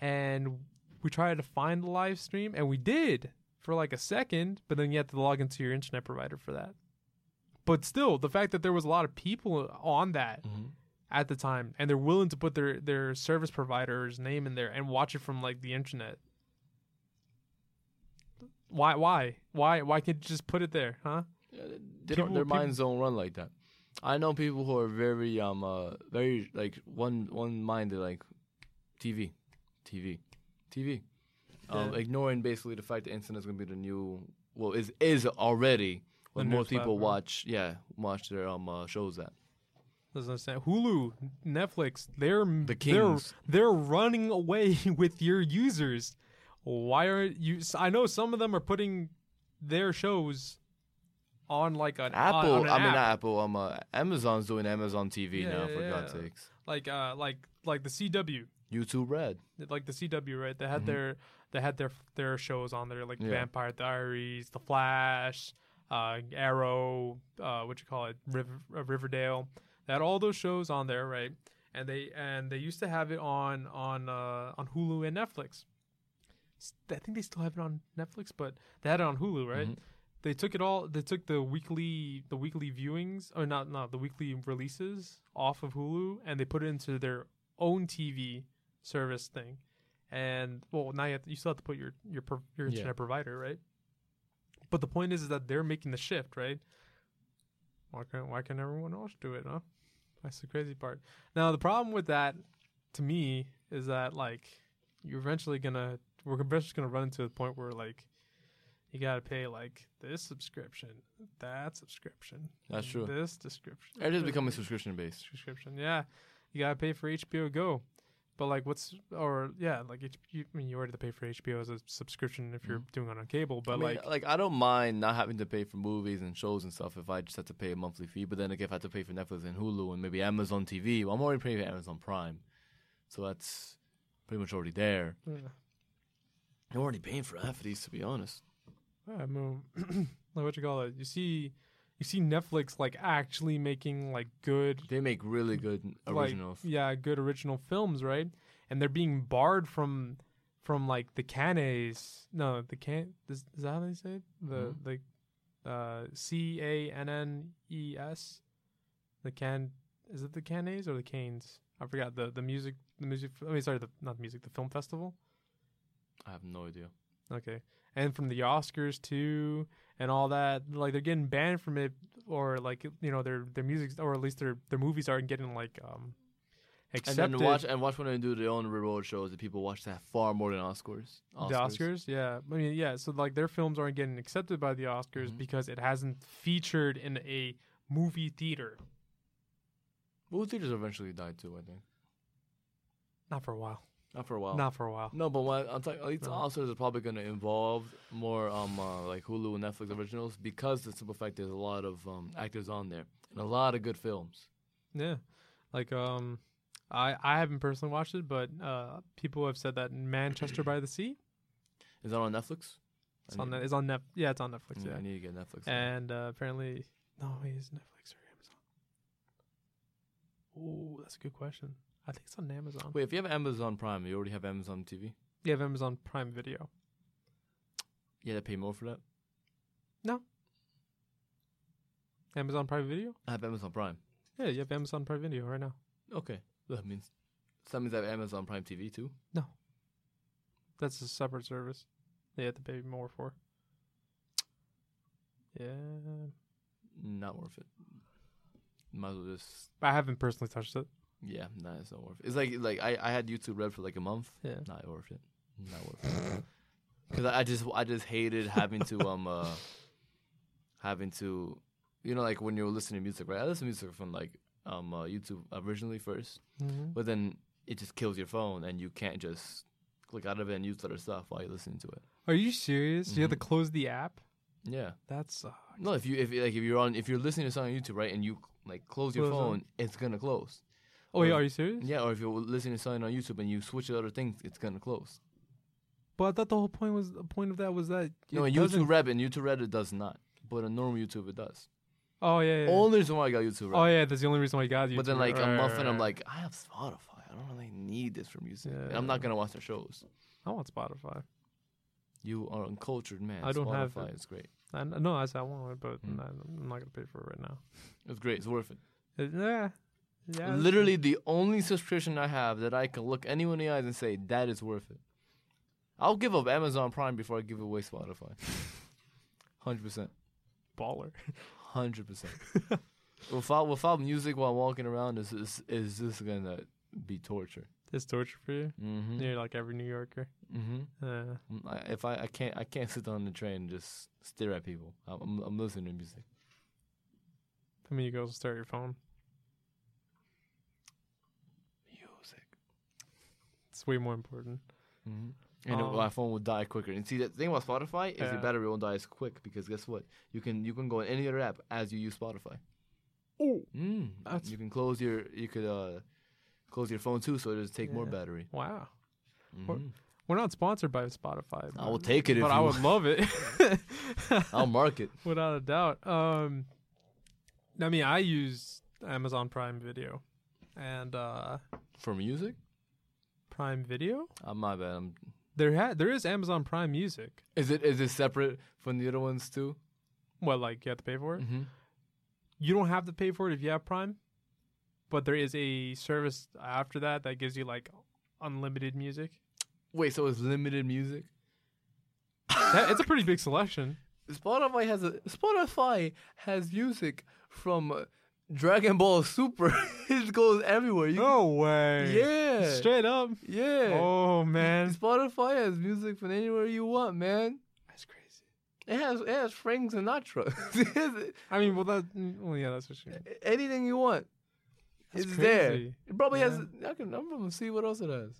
and we tried to find the live stream, and we did for like a second, but then you have to log into your internet provider for that. But still, the fact that there was a lot of people on that. Mm-hmm. At the time, and they're willing to put their, their service provider's name in there and watch it from like the internet. Why? Why? Why? Why can't you just put it there, huh? Yeah, they people, don't, their people, minds don't run like that. I know people who are very um uh, very like one one minded like T V, T V, T V, yeah. um, ignoring basically the fact that Instant is gonna be the new well is is already what more people platform. watch yeah watch their um uh, shows at. Doesn't understand Hulu, Netflix. They're the kings. They're, they're running away with your users. Why are you? I know some of them are putting their shows on like an Apple. On, on an I app. mean, not Apple. Um, uh, Amazon's doing Amazon T V yeah, now. For yeah. God's sakes, like uh, like like the C W. YouTube Red. Like the C W Red. They had mm-hmm. their they had their their shows on there, like yeah. Vampire Diaries, The Flash, uh, Arrow, uh, what you call it, River, uh, Riverdale. They had all those shows on there, right? And they and they used to have it on on uh, on Hulu and Netflix. I think they still have it on Netflix, but they had it on Hulu, right? Mm-hmm. They took it all. They took the weekly the weekly viewings, or not not the weekly releases off of Hulu, and they put it into their own T V service thing. And well, now you, have to, you still have to put your your your internet yeah. provider, right? But the point is, is that they're making the shift, right? Why can't why can't everyone else do it? Huh? That's the crazy part. Now the problem with that, to me, is that like you're eventually gonna. We're eventually going to run into the point where, like, you got to pay, like, this subscription, that subscription. That's true. This subscription. It is becoming subscription-based. Subscription, yeah. You got to pay for H B O Go. But, like, what's – or, yeah, like, you, I mean, you already have to pay for H B O as a subscription if you're mm-hmm. doing it on cable. But, I mean, like – like, I don't mind not having to pay for movies and shows and stuff if I just have to pay a monthly fee. But then, like, if I have to pay for Netflix and Hulu and maybe Amazon T V, well, I'm already paying for Amazon Prime. So that's pretty much already there. Yeah. I'm already paying for half of these, to be honest. Yeah, I mean, like what you call it? You see, you see Netflix like actually making like good. They make really good originals. Like, yeah, good original films, right? And they're being barred from, from like the cannes. No, the can. Is, is that how they say it? The mm-hmm. the, uh, C A N N E S. The can. Is it the cannes or the canes? I forgot the the music. The music. I mean, sorry, the not the music. The film festival. I have no idea. Okay. And from the Oscars, too, and all that. Like, they're getting banned from it, or, like, you know, their their music, or at least their, their movies aren't getting, like, um, accepted. And then watch, and watch when they do their own reward shows that people watch that far more than Oscars. Oscars. The Oscars? Yeah. I mean, yeah. So, like, their films aren't getting accepted by the Oscars mm-hmm. because it hasn't featured in a movie theater. Movie theaters eventually died, too, I think. Not for a while. Not for a while. Not for a while. No, but when I'm talking, it's also is probably going to involve more um uh, like Hulu and Netflix originals because the simple fact there's a lot of um, actors on there and a lot of good films. Yeah, like um, I I haven't personally watched it, but uh, people have said that Manchester by the Sea is that on Netflix. It's I on ne- it's on Netflix. Yeah, it's on Netflix. Yeah, yeah, I need to get Netflix. And uh, apparently, no, wait, is Netflix or Amazon? Oh, that's a good question. I think it's on Amazon. Wait, if you have Amazon Prime, you already have Amazon T V? You have Amazon Prime Video. You had to pay more for that? No. Amazon Prime Video? I have Amazon Prime. Yeah, you have Amazon Prime Video right now. Okay. That means, that means I have Amazon Prime T V too? No. That's a separate service. They have to pay more for. Yeah. Not worth it. Might as well just... I haven't personally touched it. Yeah, nah, it's not worth it. It's like like I, I had YouTube Red for like a month. Yeah, not worth it. Not worth it. Because I, I just I just hated having to um uh having to, you know, like when you're listening to music, right? I listen to music from like um uh, YouTube originally first, mm-hmm. but then it just kills your phone and you can't just click out of it and use other stuff while you're listening to it. Are you serious? Mm-hmm. You have to close the app. Yeah, that sucks. No, if you if like if you're on if you're listening to something on YouTube, right, and you like close your close phone, on. It's gonna close. Oh, yeah, are you serious? Yeah, or if you're listening to something on YouTube and you switch to other things, it's going to close. But I thought the whole point was the point of that was that... No, YouTube Red, and YouTube Red, it does not. But on normal YouTube, it does. Oh, yeah, yeah. Only reason why I got YouTube Red. Oh, yeah, that's the only reason why I got YouTube But then, like, right, a month right, right. and I'm like, I have Spotify. I don't really need this for music. Yeah. And I'm not going to watch their shows. I want Spotify. You are uncultured, man. I don't Spotify have it. It's great. I, no, I said I want it, but mm. I'm not going to pay for it right now. It's great. It's worth it. it yeah. Yeah, literally the only subscription I have that I can look anyone in the eyes and say, that is worth it. I'll give up Amazon Prime before I give away Spotify. one hundred percent. Baller. one hundred percent. Without without music while walking around, is is is this gonna be torture? It's torture for you. Mm-hmm. You're like every New Yorker. Mm-hmm. Uh, I, if I, I can't I can't sit on the train and just stare at people. I'm I'm listening to music. How many girls will stare at your phone? Music. It's way more important. Mm-hmm. And um, my phone will die quicker. And see, the thing about Spotify is yeah. your battery won't die as quick because guess what? You can you can go on any other app as you use Spotify. Oh, mm, you can close your you could uh, close your phone too, so it doesn't take yeah. more battery. Wow, mm-hmm. we're, we're not sponsored by Spotify. But, I will take it, but if I you would love it. I'll mark it without a doubt. Um, I mean, I use Amazon Prime Video, and uh, for music, Prime Video. Uh, my bad. I'm There ha- there is Amazon Prime Music. Is it is it separate from the other ones too? Well, like you have to pay for it. Mm-hmm. You don't have to pay for it if you have Prime, but there is a service after that that gives you like unlimited music. Wait, so it's limited music? That, it's a pretty big selection. Spotify has a Spotify has music from. Uh, Dragon Ball Super, it goes everywhere. You no can, way. Yeah. Straight up. Yeah. Oh, man. Spotify has music from anywhere you want, man. That's crazy. It has it has Frank Sinatra. I mean, well, that, well, yeah, that's what you mean. Anything you want. That's it's crazy. There. It probably yeah. has, I can, I'm going to see what else it has.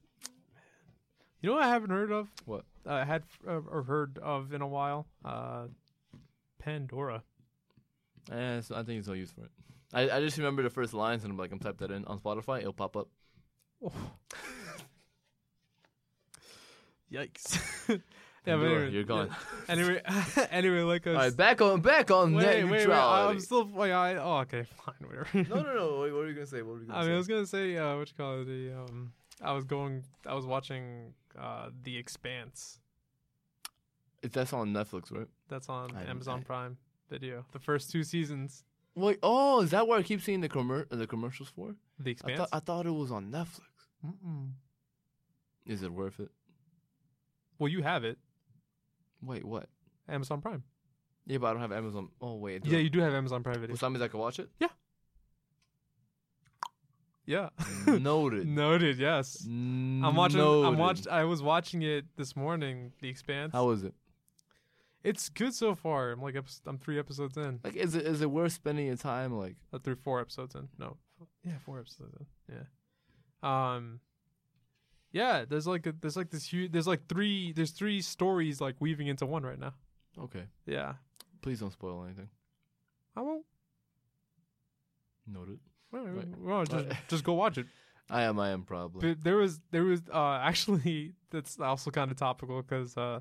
You know what I haven't heard of? What? I uh, had uh, or heard of in a while? Uh, Pandora. Eh, so I think it's no use for it. I, I just remember the first lines, and I'm like, I'm type that in on Spotify, it'll pop up. Oh. Yikes! Yeah, but anyway, you're gone. Yeah. Anyway, anyway, like us. All right, back on, back on. Wait, wait, wait, I'm still. Wait, I, oh, okay, fine. Whatever. No, no, no. Wait, what were you gonna say? What were you gonna I say? I mean, I was gonna say, uh, what you call it? The um, I was going, I was watching, uh, The Expanse. If that's on Netflix, right? That's on I Amazon Prime Video. The first two seasons. Wait, oh, is that where I keep seeing the commer- the commercials for? The Expanse? I, th- I thought it was on Netflix. Mm-mm. Is it worth it? Well, you have it. Wait, what? Amazon Prime. Yeah, but I don't have Amazon. Oh, wait. Yeah, I- you do have Amazon Prime Video. Well, so that means I can watch it? Yeah. Yeah. Noted. Noted, yes. N- I'm watching. Noted. I'm watched, I was watching it this morning, The Expanse. How is it? It's good so far. I'm like I'm three episodes in. Like, is it is it worth spending your time like uh, through four episodes in? No, yeah, four episodes in. Yeah, um, yeah. There's like a, there's like this huge. There's like three. There's three stories like weaving into one right now. Okay. Yeah. Please don't spoil anything. I won't. Noted. Wait, wait, wait. Well, just just go watch it. I am. I am probably. But there was there was uh, actually that's also kind of topical because uh,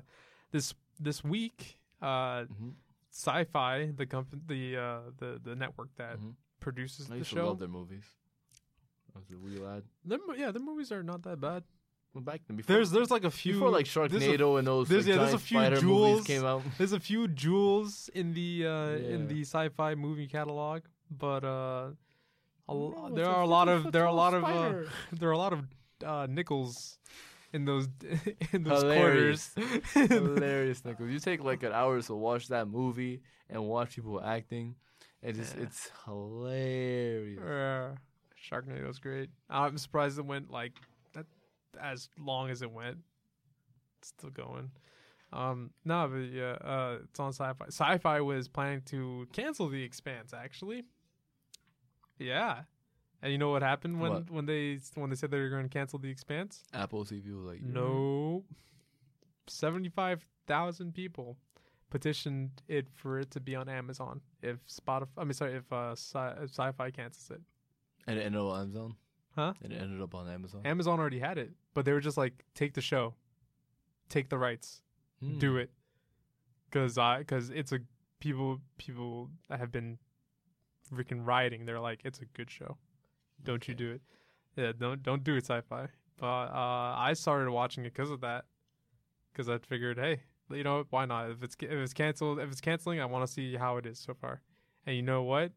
this. This week, uh, mm-hmm. Sci-Fi, the comp- the uh, the the network that mm-hmm. produces I used the show, to love their movies. I was a wee lad. Their, yeah, their movies are not that bad. Well, back then, before there's there's like a few before like Sharknado a, and those there's, like, yeah, there's a few jewels came out. There's a few jewels in the uh, yeah. in the Sci-Fi movie catalog, but uh, a, no, there are a, a lot of there are a lot of uh, there are a lot of uh, nickels. In those, in those Hilarious. quarters. Hilarious, Nicholas. You take like an hour to watch that movie and watch people acting. It just, yeah. It's hilarious. Uh, Sharknado's great. I'm surprised it went like that as long as it went. It's still going. Um, no, nah, but yeah, uh, it's on Sci-Fi. Sci-Fi was planning to cancel The Expanse, actually. Yeah. And you know what happened when, what? when they when they said they were going to cancel The Expanse? Apple T V was like, no. seventy-five thousand people petitioned it for it to be on Amazon. If Spotify, I mean, sorry, if uh, Sci- Sci-Fi cancels it, and it ended up on Amazon, huh? It ended up on Amazon. Amazon already had it, but they were just like, take the show, take the rights, mm. do it, because I because it's a people people have been freaking rioting. They're like, it's a good show. Don't okay. you do it. Yeah, don't don't do it, Sci-Fi. But uh, I started watching it because of that. Because I figured, hey, you know, why not? If it's if it's canceled, if it's canceling, I want to see how it is so far. And you know what?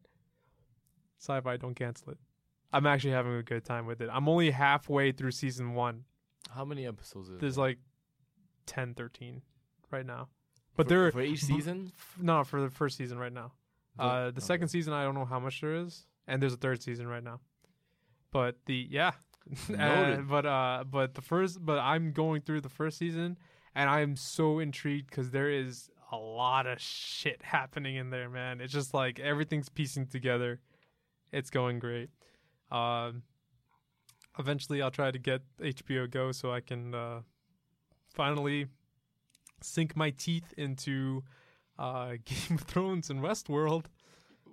Sci-Fi, don't cancel it. I'm actually having a good time with it. I'm only halfway through season one. How many episodes is there? There's that? Like ten, thirteen right now. But for, there, for each season? F- no, for the first season right now. Uh, the okay. second season, I don't know how much there is, and there's a third season right now. But the yeah, uh, but uh, but the first, but I'm going through the first season, and I'm so intrigued because there is a lot of shit happening in there, man. It's just like everything's piecing together. It's going great. Um, eventually, I'll try to get H B O Go so I can uh, finally sink my teeth into uh, Game of Thrones and Westworld.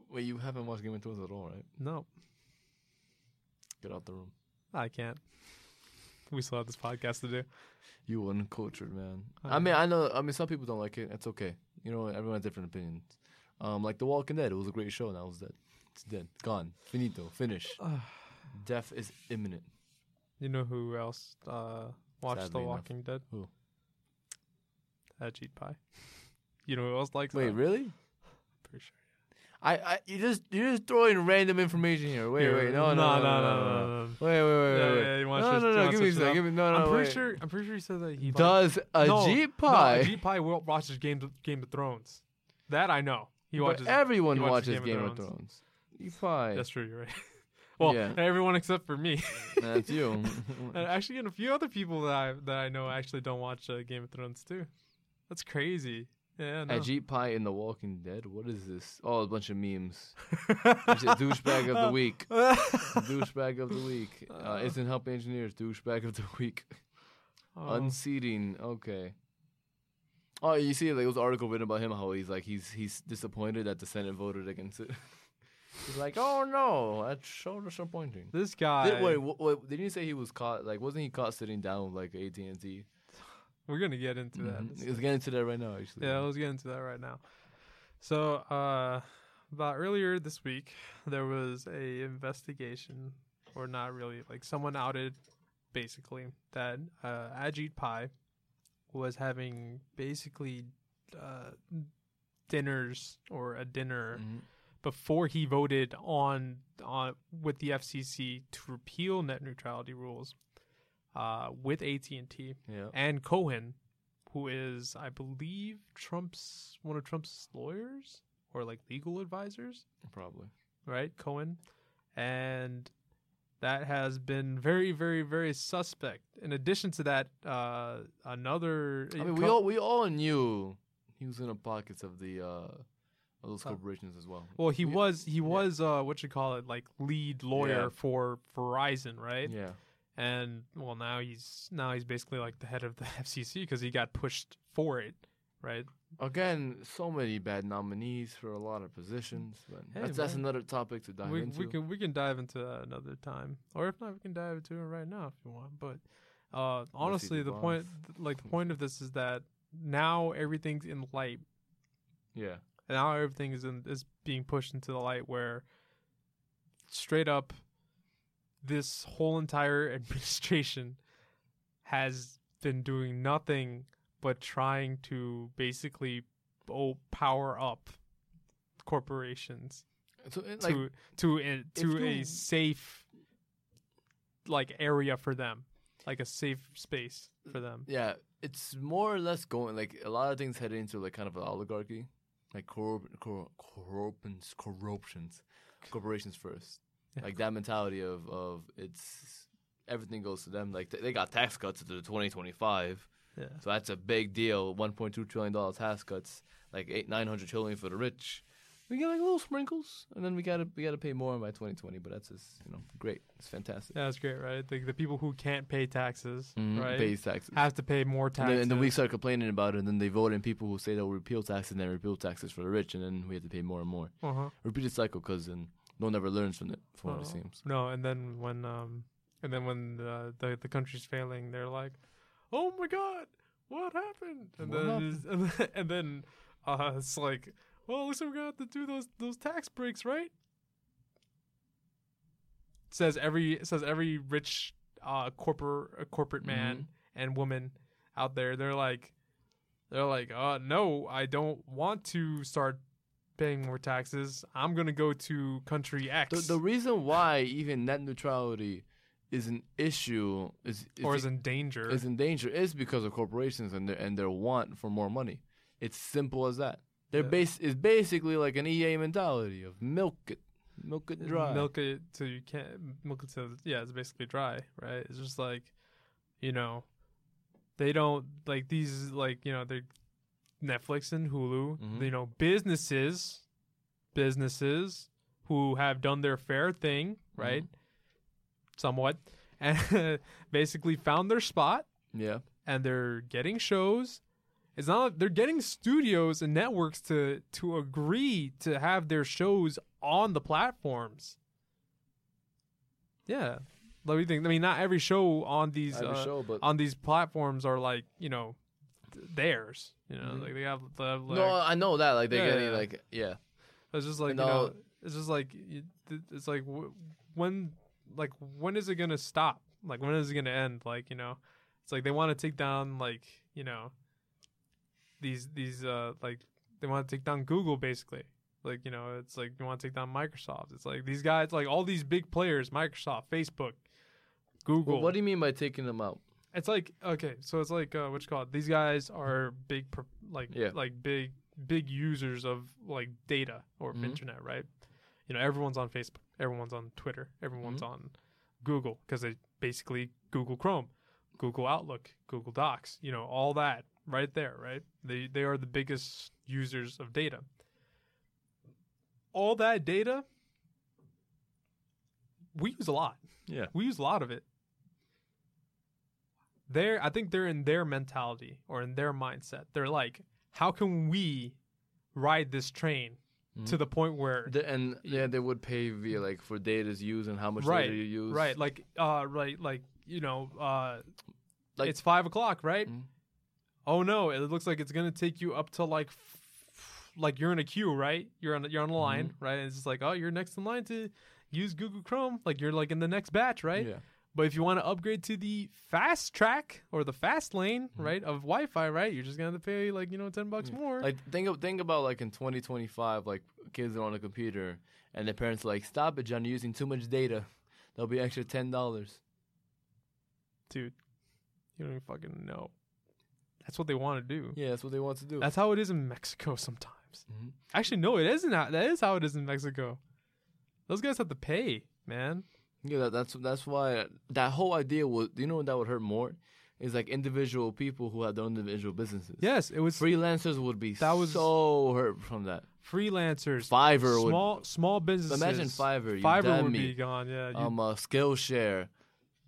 Wait, you haven't watched Game of Thrones at all, right? No. Get out the room. I can't. We still have this podcast to do. You uncultured, man. I, I mean, I know. I mean, some people don't like it. It's okay. You know, everyone has different opinions. Um, like The Walking Dead, it was a great show. Now it's dead. It's dead. Gone. Finito. Finish. Death is imminent. You know who else uh, watched Sadly The Walking enough. Dead? Who? Ajit Pai. You know who else likes? Wait, that? Really? Pretty sure. I, I, you just, you're just throwing random information here. Wait, yeah, wait, no, no, no, no, no, no, no, no. Wait, wait, wait, yeah, wait. Yeah, you want no, no, no, no, give me that. Give me no, no. I'm pretty wait. sure. I'm pretty sure he said that he does. Like, Ajit Pai. No, Ajit Pai watches Game of, Game of Thrones. That I know. He watches. But everyone he watches, watches Game, Game of Thrones. Game of Thrones. Pai. That's true. You're right. Well, yeah. Everyone except for me. That's you. And actually, and a few other people that I that I know actually don't watch uh, Game of Thrones too. That's crazy. Yeah, no. Ajit Pai in The Walking Dead. What is this? Oh, a bunch of memes. Douchebag of the week. Douchebag of the week. Uh, Instant help engineers. Douchebag of the week. Oh. Unseating. Okay. Oh, you see, like, it was an article written about him how he's like he's he's disappointed that the Senate voted against it. He's like, oh no, that's so disappointing. This guy. Did, wait, wait, wait, didn't you say he was caught? Like, wasn't he caught sitting down with like A T and T? We're going to get into mm-hmm. that. Let's get into that right now, actually. Yeah, let's get into that right now. So, uh, about earlier this week, there was a investigation, or not really, like someone outed, basically, that uh, Ajit Pai was having basically uh, dinners or a dinner mm-hmm. before he voted on, on with the F C C to repeal net neutrality rules. Uh, with A T and T yeah. and Cohen, who is, I believe, Trump's one of Trump's lawyers or like legal advisors, probably, right? Cohen, and that has been very, very, very suspect. In addition to that, uh, another. I mean, co- we all we all knew he was in the pockets of the uh, of those corporations uh, as well. Well, he yeah. was he was yeah. uh, what you call it, like lead lawyer yeah. for Verizon, right? Yeah. And well, now he's now he's basically like the head of the F C C because he got pushed for it, right? Again, so many bad nominees for a lot of positions, but hey, that's, that's another topic to dive we, into. We can we can dive into that another time, or if not, we can dive into it right now if you want. But uh, honestly, the, the point like the point of this is that now everything's in light. Yeah. And now everything is in, is being pushed into the light where straight up. This whole entire administration has been doing nothing but trying to basically oh, power up corporations so it, to like, to a, to a safe like area for them, like a safe space for them. Yeah, it's more or less going like a lot of things head into like kind of an oligarchy, like cor- cor- corruptions, corruptions, corporations first. Like that mentality of, of it's everything goes to them. Like th- they got tax cuts to twenty twenty-five, yeah. So that's a big deal. one point two trillion dollars tax cuts, like eight nine hundred trillion for the rich. We get like little sprinkles, and then we gotta we gotta pay more by twenty twenty. But that's just you know great. It's fantastic. Yeah, that's great, right? Like the people who can't pay taxes, mm-hmm. right? Pays taxes have to pay more taxes. And then, and then we start complaining about it, and then they vote in people who say they'll repeal taxes and then repeal taxes for the rich, and then we have to pay more and more. Uh-huh. Repeated cycle, because then. No one ever learns from it, from what it seems. No, and then when, um, and then when the, the the country's failing, they're like, "Oh my God, what happened?" And what then, happened? Just, and then, uh, it's like, "Well, at least we got to do those those tax breaks, right?" It says every it says every rich uh corporate corporate mm-hmm. man and woman out there. They're like, they're like, "Uh, no, I don't want to start." Paying more taxes, I'm gonna go to country X. The, the reason why even net neutrality is an issue is, is or is it, in danger is in danger is because of corporations and their and their want for more money. It's simple as that. They're yeah. base is basically like an E A mentality of milk it, milk it dry, milk it so you can't milk it so yeah, it's basically dry, right? It's just like, you know, they don't like these like you know they Netflix and Hulu, mm-hmm. you know, businesses, businesses who have done their fair thing, right? Mm-hmm. Somewhat, and basically found their spot. Yeah, and they're getting shows. It's not like they're getting studios and networks to to agree to have their shows on the platforms. Yeah, what do you think? I mean, not every show on these uh, show, but on these platforms are like you know th- theirs. You know, mm-hmm. like they have. They have like, no, I know that. Like they yeah, get yeah. like yeah. It's just like you know, all... it's just like it's like when like when is it gonna stop? Like when is it gonna end? Like you know, it's like they want to take down like you know. These these uh like they want to take down Google basically, like you know it's like they want to take down Microsoft. It's like these guys like all these big players, Microsoft, Facebook, Google. Well, what do you mean by taking them out? It's like okay, so it's like uh, what you call it? These guys are big like yeah. like big big users of like data or mm-hmm. internet, right? You know everyone's on Facebook, everyone's on Twitter, everyone's mm-hmm. on Google because they basically Google Chrome, Google Outlook, Google Docs, you know all that. Right there, right? They they are the biggest users of data. All that data, we use a lot. Yeah. We use a lot of it. They're, I think they're in their mentality or in their mindset. They're like, how can we ride this train mm-hmm. to the point where... The, and yeah, they would pay via like for data's use and how much right, data you use. Right, like, uh, right, like you know, uh, like, it's five o'clock, right? Mm-hmm. Oh no! It looks like it's gonna take you up to like, f- like you're in a queue, right? You're on you're on a line, mm-hmm. right? And it's just like, oh, you're next in line to use Google Chrome, like you're like in the next batch, right? Yeah. But if you want to upgrade to the fast track or the fast lane, mm-hmm. right, of Wi-Fi, right, you're just gonna have to pay like you know ten bucks yeah. more. Like think of, think about like in twenty twenty-five, like kids are on a computer and their parents are like, stop it, John, you're using too much data. There'll be extra ten dollars. Dude, you don't even fucking know. That's what they want to do. Yeah, that's what they want to do. That's how it is in Mexico sometimes. Mm-hmm. Actually, no, it isn't. That is how it is in Mexico. Those guys have to pay, man. Yeah, that, that's that's why that whole idea was. You know, that would hurt more is like individual people who had their own individual businesses. Yes, it was freelancers would be that was so hurt from that. Freelancers, Fiverr, small would, small businesses. Imagine Fiverr, Fiverr Udemy, would be gone. Yeah, you, um, uh, Skillshare.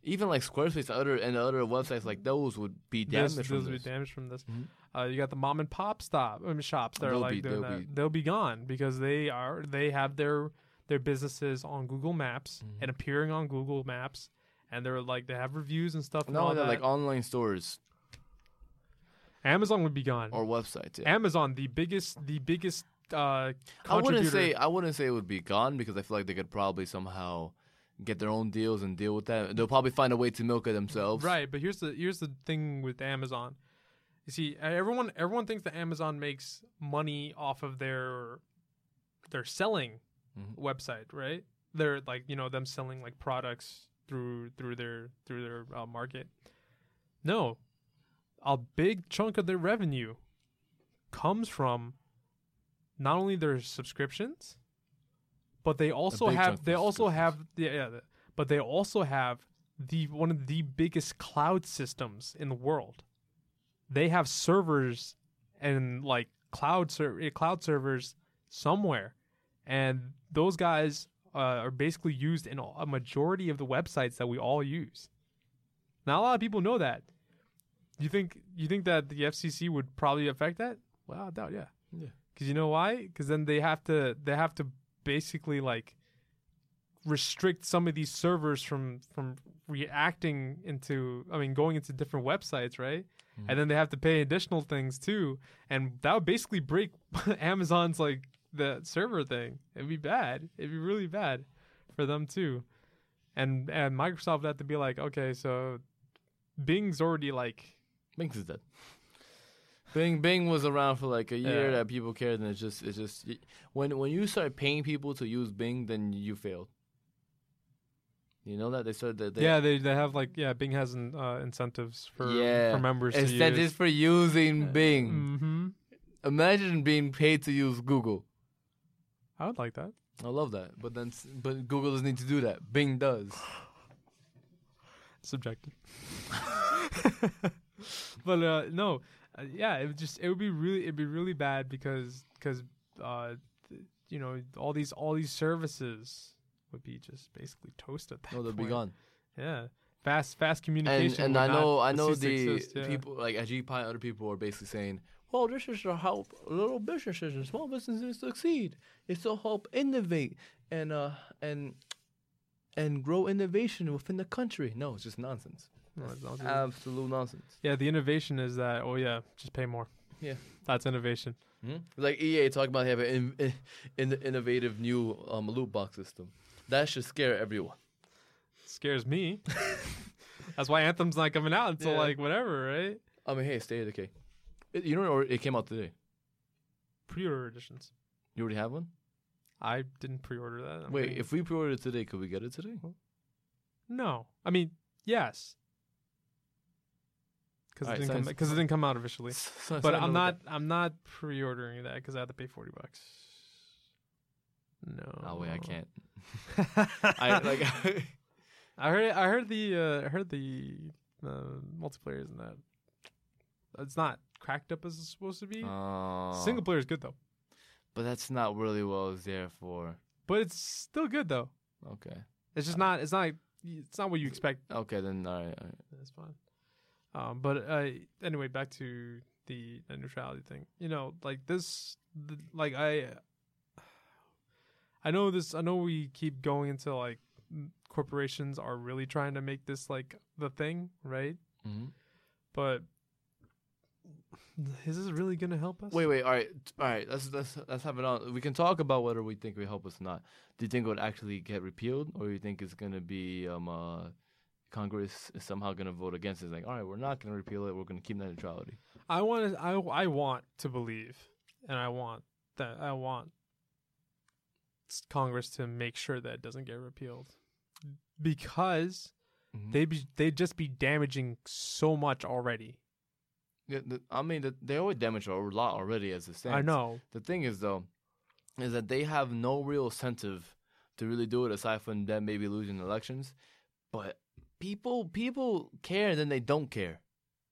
Even like Squarespace and other, and other websites like those would be damaged those, from those this. Would be damaged from this. Mm-hmm. Uh, you got the mom and pop stop, I mean, shops that they'll are like be, doing they'll, that. Be. They'll be gone because they are they have their their businesses on Google Maps mm-hmm. and appearing on Google Maps, and they're like they have reviews and stuff. No, they're like online stores. Amazon would be gone or websites. Yeah. Amazon, the biggest, the biggest. Uh, I wouldn't say I wouldn't say it would be gone because I feel like they could probably somehow. Get their own deals and deal with that. They'll probably find a way to milk it themselves. Right, but here's the here's the thing with Amazon. You see, everyone everyone thinks that Amazon makes money off of their their selling mm-hmm. website, right? They're like, you know, them selling like products through through their through their uh, market. No. A big chunk of their revenue comes from not only their subscriptions, But they also have they also have yeah, yeah but they also have the one of the biggest cloud systems in the world. They have servers and like cloud ser- cloud servers somewhere, and those guys uh, are basically used in a majority of the websites that we all use. Not a lot of people know that. You think you think that the F C C would probably affect that? Well, I doubt yeah. Yeah. Because you know why? Because then they have to they have to basically like restrict some of these servers from from reacting into I mean going into different websites, right? Mm. And then they have to pay additional things too, and that would basically break Amazon's like the server thing. It'd be bad. It'd be really bad for them too. And and Microsoft would have to be like, okay, so Bing's already like Bing's is dead. Bing Bing was around for like a year yeah. that people cared, and it's just it's just when when you start paying people to use Bing, then you failed. You know that they started that they yeah they they have like yeah Bing has an, uh, incentives for yeah. for members incentives to use. for using Bing. Mm-hmm. Imagine being paid to use Google. I would like that. I love that. But then, but Google doesn't need to do that. Bing does. Subjective. But uh, no, uh, yeah, it would just it would be really it'd be really bad because because uh, th- you know all these all these services would be just basically toasted. No, they'd be gone. Yeah, fast fast communication. And, and I know I know the exist, yeah. people like Ajit Pai and other people are basically saying, well, this is to help little businesses and small businesses succeed. It's to help innovate and uh and and grow innovation within the country. No, it's just nonsense. No, it's nonsense. Absolute nonsense. Yeah, the innovation is that. Oh yeah, just pay more. Yeah, that's innovation. Mm-hmm. Like E A talking about having in, in, in the innovative new um, loot box system. That should scare everyone. It scares me. That's why Anthem's not coming out until yeah. like whatever, right? I mean, hey, stay okay. You know, or it came out today. Pre-order editions. You already have one? I didn't pre-order that. I'm Wait, if we pre-order it today, could we get it today? No. I mean, yes. Because right, it, so it didn't come out officially. So but I'm not that. I'm not pre-ordering that because I have to pay forty bucks. No. Oh, wait, I can't. I like. I heard. I heard the. Uh, I heard the uh, multiplayer isn't that. It's not cracked up as it's supposed to be. Oh. Single player is good though, but that's not really what it's there for. But it's still good though. Okay. It's just uh, not. It's not. It's not what you expect. Okay, then all right. All right. That's fine. Um, but uh, anyway, back to the, the neutrality thing. You know, like this. The, like I. I know this. I know we keep going into like corporations are really trying to make this like the thing, right? Mm-hmm. But. Is this really gonna help us? Wait, wait, all right, all right. Let's let's let's have it on. We can talk about whether we think it will help us or not. Do you think it would actually get repealed, or do you think it's gonna be um uh, Congress is somehow gonna vote against it? It's like, all right, we're not gonna repeal it. We're gonna keep net neutrality. I want to. I, I want to believe, and I want that. I want Congress to make sure that it doesn't get repealed, because mm-hmm. they be they'd just be damaging so much already. Yeah, the, I mean, the, they always damage a lot already as it stands. I know. The thing is, though, is that they have no real incentive to really do it, aside from them maybe losing elections. But people people care, and then they don't care.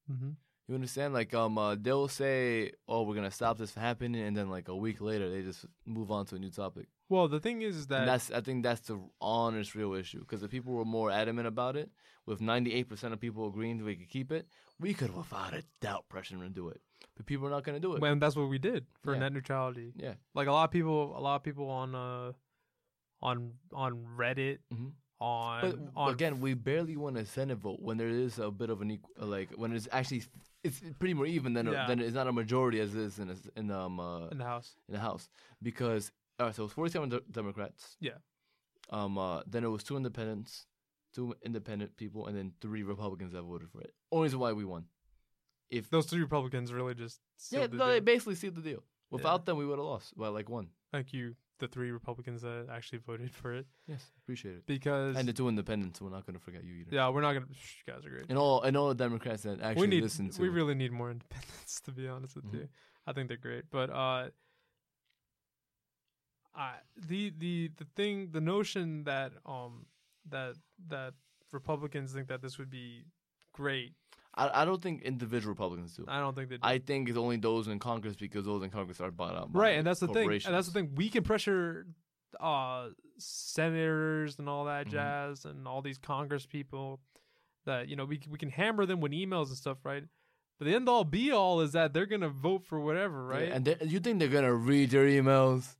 Mm-hmm. You understand? Like, um, uh, they'll say, oh, we're going to stop this from happening, and then, like, a week later, they just move on to a new topic. Well, the thing is that... And that's I think that's the honest, real issue, because if people were more adamant about it, with ninety-eight percent of people agreeing that we could keep it, we could, without a doubt, pressure them to do it. But people are not going to do it. Well, and that's what we did for yeah. net neutrality. Yeah. Like, a lot of people a lot of people on uh, on on Reddit, mm-hmm. on... But, on again, we barely want to send a vote when there is a bit of an... Equal, like, when it's actually... It's pretty more even than, yeah. a, than it's not a majority as it is in, a, in, um, uh, in the House. In the House. Because... All right, so it was forty-seven de- Democrats. Yeah. Um. Uh, then it was two independents, two independent people, and then three Republicans that voted for it. Only reason why we won. If those three Republicans really just sealed yeah, the no, deal. They basically sealed the deal. Without yeah. them, we would have lost by like one. Thank you, the three Republicans that actually voted for it. Yes, appreciate it. Because and the two independents, we're not going to forget you either. Yeah, we're not going to. You guys are great. And all and all the Democrats that actually need, listen to. We really need more independents, to be honest with mm-hmm. you. I think they're great, but uh. Uh, the, the the thing the notion that um that that Republicans think that this would be great. I, I don't think individual Republicans do. I don't think they do. I think it's only those in Congress because those in Congress are bought out by right, and that's the thing. And that's the thing. We can pressure uh senators and all that mm-hmm. jazz and all these Congress people that you know we we can hammer them with emails and stuff, right? But the end all be all is that they're gonna vote for whatever, right? Yeah, and you think they're gonna read their emails?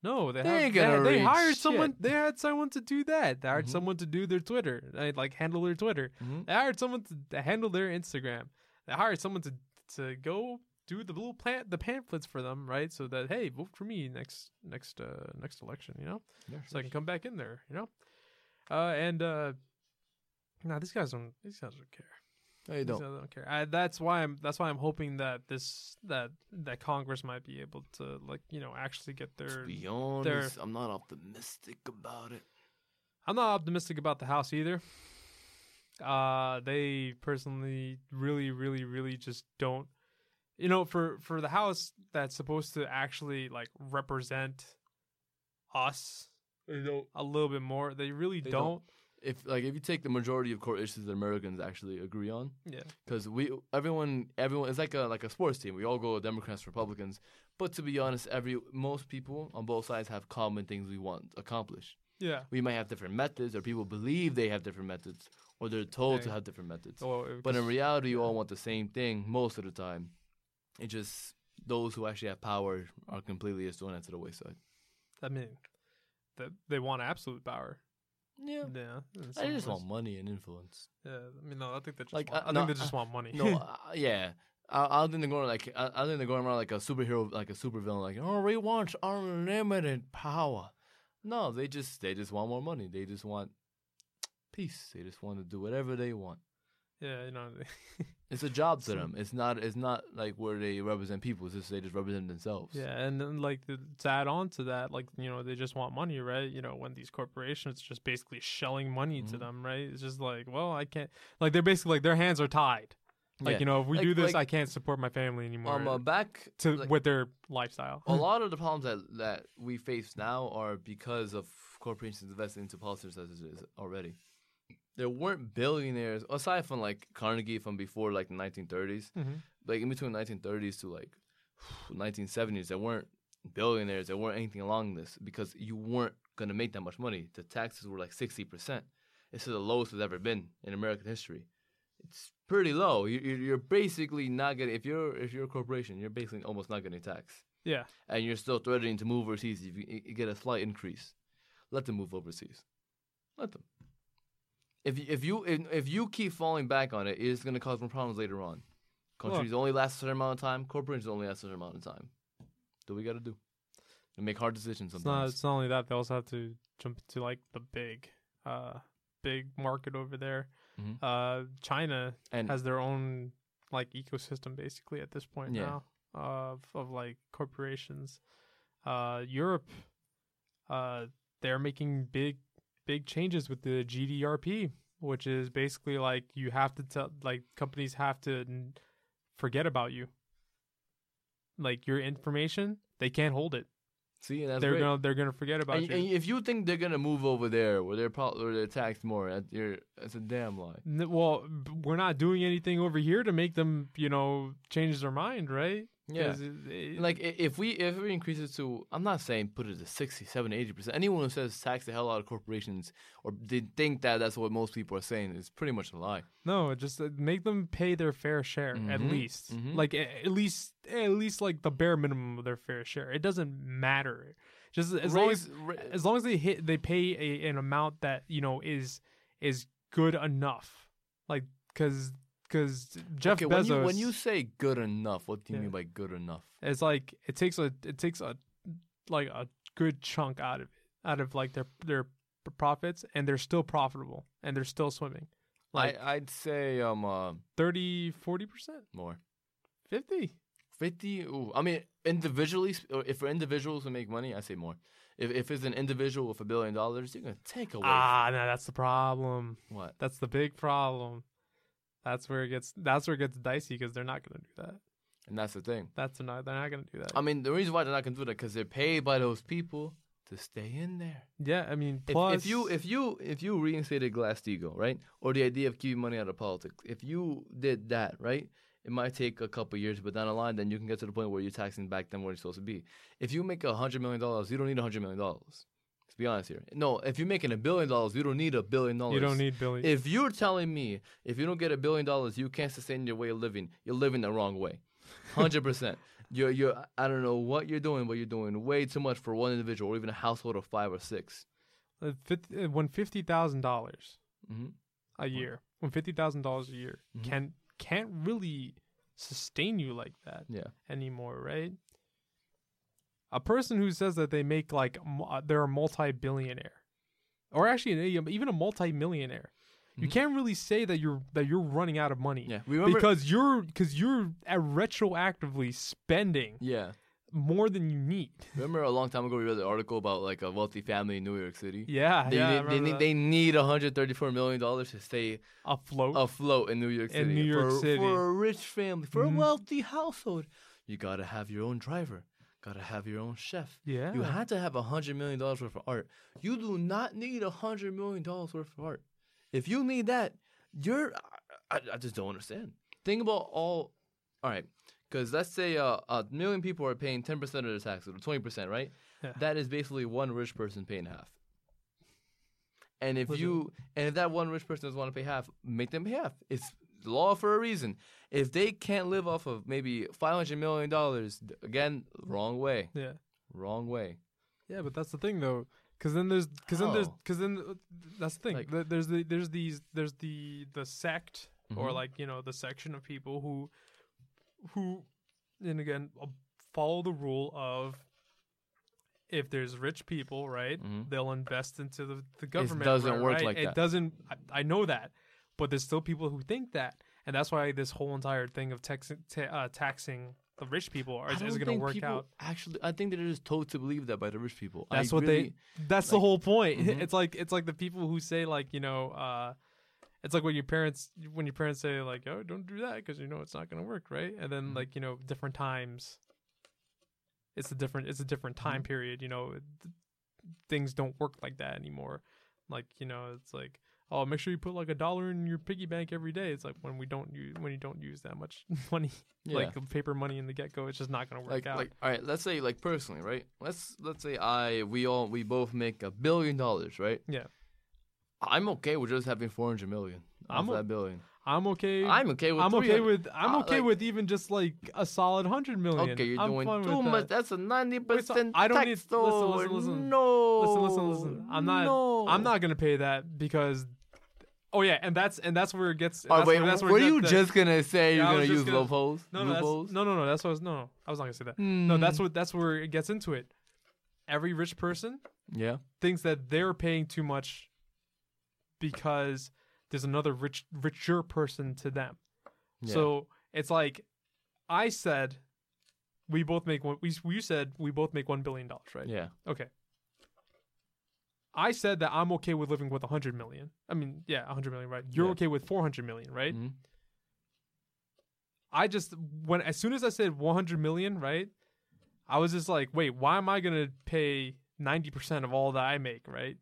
No, they, they, have, they, they hired shit. someone. They had someone to do that. They hired mm-hmm. someone to do their Twitter, they, like handle their Twitter. Mm-hmm. They hired someone to handle their Instagram. They hired someone to to go do the little plant the pamphlets for them, right? So that hey, vote for me next next uh, next election, you know, yeah, so sure. I can come back in there, you know. Uh, and uh, no, nah, these guys don't. These guys don't care. No, you don't. These guys don't care. I, that's why I'm. That's why I'm hoping that this that that Congress might be able to like you know actually get their. To be honest, their, I'm not optimistic about it. I'm not optimistic about the House either. Uh, they personally really, really, really just don't. you know, for, for the house that's supposed to actually like represent us a little bit more, they really they don't. don't. If like if you take the majority of core issues that Americans actually agree on, yeah, because we everyone everyone it's like a like a sports team. We all go Democrats, Republicans, but to be honest, every most people on both sides have common things we want accomplished. Yeah, we might have different methods, or people believe they have different methods, or they're told yeah. to have different methods. Well, but in reality, you all want the same thing most of the time. It just those who actually have power are completely just doing that to the wayside. I mean, that they want absolute power. Yeah, yeah. I just want money and influence. Yeah, I mean, no, I think they just like, want, I, I no, think they just I, want money. No, uh, yeah, I, I think they're going like I, I think they're going around like a superhero, like a supervillain, like oh, we want unlimited power. No, they just they just want more money. They just want peace. They just want to do whatever they want. Yeah, you know, it's a job to them. It's not it's not like where they represent people. It's just they just represent themselves. Yeah, and then like the, to add on to that, like you know, they just want money, right? You know, when these corporations just basically shelling money mm-hmm. to them, right? It's just like, well, I can't. Like they're basically like their hands are tied. Like yeah. you know, if we like, do this, like, I can't support my family anymore. Um, uh, back to like, with their lifestyle. A lot of the problems that that we face now are because of corporations investing into politics as it is already. There weren't billionaires aside from like Carnegie from before like the nineteen thirties, mm-hmm. like in between nineteen thirties to like nineteen seventies. There weren't billionaires. There weren't anything along this because you weren't gonna make that much money. The taxes were like sixty percent. This is the lowest it's ever been in American history. It's pretty low. You, you're basically not getting if you're if you're a corporation, you're basically almost not getting taxed. Yeah, and you're still threatening to move overseas if you get a slight increase. Let them move overseas. Let them. If you, if you if, if you keep falling back on it, it's going to cause more problems later on. Countries Look. only last a certain amount of time. Corporations only last a certain amount of time. Do we got to do? And make hard decisions sometimes. It's not, it's not only that. They also have to jump into like the big, uh, big market over there. Mm-hmm. Uh, China and, has their own like ecosystem basically at this point yeah. now of of like corporations. Uh, Europe, uh, they're making big. Big changes with the G D R P, which is basically like you have to tell, like companies have to n- forget about you. Like your information, they can't hold it. See, that's they're great. gonna they're gonna forget about and, you. And if you think they're gonna move over there, where they're probably where they're taxed more, at your that's a damn lie. N- well, we're not doing anything over here to make them, you know, change their mind, right? Yeah, it, it, like if we if we increase it to, I'm not saying put it to sixty, seventy, eighty percent. Anyone who says tax the hell out of corporations or they think that that's what most people are saying is pretty much a lie. No, just make them pay their fair share mm-hmm. at least, mm-hmm. like at least at least like the bare minimum of their fair share. It doesn't matter. Just as Raise, long as ra- as long as they hit they pay a, an amount that you know is is good enough, like because. Because Jeff okay, Bezos, when you, when you say good enough, what do you yeah. mean by good enough? It's like it takes a it takes a like a good chunk out of it, out of like their their profits, and they're still profitable and they're still swimming. Like I, I'd say um uh, thirty, forty percent more, fifty, fifty. Ooh, I mean individually, if for individuals who make money, I say more. If if it's an individual with a billion dollars, you're gonna take away. Ah, no, that's the problem. What? That's the big problem. That's where it gets. That's where it gets dicey because they're not going to do that. And that's the thing. That's not. They're not going to do that. I mean, the reason why they're not going to do that because they're paid by those people to stay in there. Yeah, I mean, plus if, if you if you if you reinstated Glass-Steagall, right, or the idea of keeping money out of politics, if you did that, right, it might take a couple years, but down the line, then you can get to the point where you're taxing back then where you're supposed to be. If you make a hundred million dollars, you don't need a hundred million dollars. Be honest here. No, if you're making a billion dollars, you don't need a billion dollars. You don't need billion. If you're telling me if you don't get a billion dollars, you can't sustain your way of living, you're living the wrong way. one hundred percent. You're, you're, I don't know what you're doing, but you're doing way too much for one individual or even a household of five or six. Uh, fifty, uh, when fifty thousand dollars mm-hmm. a year, when fifty thousand dollars a year mm-hmm. can, can't really sustain you like that yeah. anymore, right? A person who says that they make like they're a multi-billionaire, or actually even a multi-millionaire, mm-hmm. you can't really say that you're that you're running out of money. Yeah, remember, because you're because you're retroactively spending. Yeah, more than you need. Remember a long time ago we read an article about like a wealthy family in New York City? Yeah, they yeah. Need, they, need, they need one hundred thirty-four million dollars to stay afloat, afloat in New York City. In New York for, City, for a rich family, for mm. a wealthy household, you gotta have your own driver, gotta have your own chef. Yeah, you had to have one hundred million dollars worth of art. You do not need one hundred million dollars worth of art. If you need that, you're. I, I just don't understand. Think about all. All right. Because let's say uh, a million people are paying ten percent of their taxes, or twenty percent, right? Yeah. That is basically one rich person paying half. And if Listen. you and if that one rich person doesn't want to pay half, make them pay half. It's the law for a reason. If they can't live off of maybe five hundred million dollars, again, wrong way. Yeah, wrong way. Yeah, but that's the thing though, because then there's because then there's because then that's the thing. Like, there's the there's these there's the the sect mm-hmm. or like you know the section of people who. Who, and again, follow the rule of if there's rich people, right? Mm-hmm. They'll invest into the, the government. It doesn't right, work right? like it that. It doesn't. I, I know that, but there's still people who think that, and that's why this whole entire thing of tax, ta- uh, taxing the rich people are, is going to work out. Actually, I think they're just told to believe that by the rich people. That's I what really, they. That's like, the whole point. Mm-hmm. It's like it's like the people who say like you know. Uh, It's like when your parents when your parents say like, "Oh, don't do that," because you know it's not gonna work, right? And then mm-hmm. like you know, different times. It's a different it's a different time mm-hmm. period, you know. Th- things don't work like that anymore. Like you know, it's like, oh, make sure you put like a dollar in your piggy bank every day. It's like when we don't use when you don't use that much money, yeah. like paper money in the get go, it's just not gonna work like, out. Like, all right, let's say like personally, right? Let's let's say I we all we both make a billion dollars, right? Yeah. I'm okay with just having four hundred million. I'm o- that billion. I'm okay. I'm okay with. I'm okay with. I'm uh, okay like, with even just like a solid one hundred million. Okay, you're I'm doing too much. That. That's a ninety percent. I don't need. Listen, listen, listen. No. Listen, listen, listen. I'm not. No. I'm not gonna pay that because. Oh yeah, and that's and that's where it gets. Oh wait, that's where were you the, just gonna say yeah, you're gonna use gonna, loopholes? No, no, loopholes? no, no, no. That's what I was. No, no, I was not gonna say that. Mm. No, that's what. That's where it gets into it. Every rich person. Yeah. Thinks that they're paying too much. Because there's another rich, richer person to them, yeah. So it's like I said, we both make one. We you said we both make one billion dollars, right? Yeah. Okay. I said that I'm okay with living with a hundred million. I mean, yeah, a hundred million, right? You're yeah. okay with four hundred million, right? Mm-hmm. I just when as soon as I said one hundred million, right? I was just like, wait, why am I gonna pay ninety percent of all that I make, right?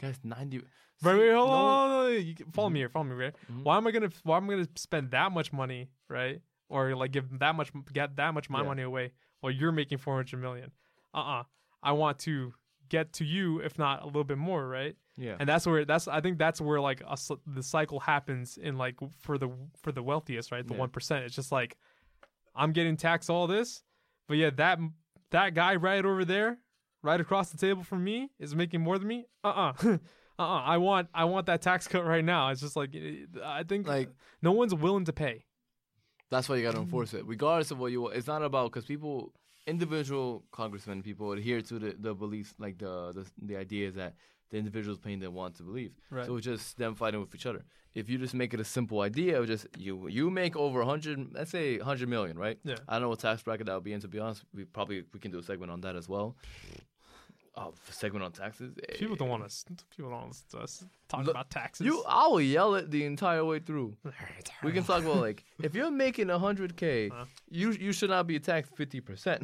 Guys, ninety. Right, wait, hold no. on, hold on. You can, follow mm-hmm. me here, follow me here. Mm-hmm. Why am I gonna? Why am I gonna spend that much money, right? Or like give that much, get that much my yeah. money away while you're making four hundred million? Uh, uh-uh. uh. I want to get to you, if not a little bit more, right? Yeah. And that's where that's. I think that's where like a, the cycle happens in like for the for the wealthiest, right? The one yeah. percent. It's just like I'm getting taxed all this, but yeah, that that guy right over there, right across the table from me, is making more than me. Uh, uh-uh. uh. Uh-uh, I want I want that tax cut right now. It's just like I think like no one's willing to pay. That's why you got to enforce it, regardless of what you want. It's not about because people, individual congressmen, people adhere to the, the beliefs, like the, the the ideas that the individuals paying them want to believe. Right. So it's just them fighting with each other. If you just make it a simple idea of just you you make over a hundred, let's say a hundred million, right? Yeah. I don't know what tax bracket that would be in. To be honest, we probably we can do a segment on that as well. Oh, segment on taxes. People don't want us. People don't want us talk Look, about taxes. You, I will yell it the entire way through. We can talk about like if you're making a hundred k, you you should not be taxed fifty percent,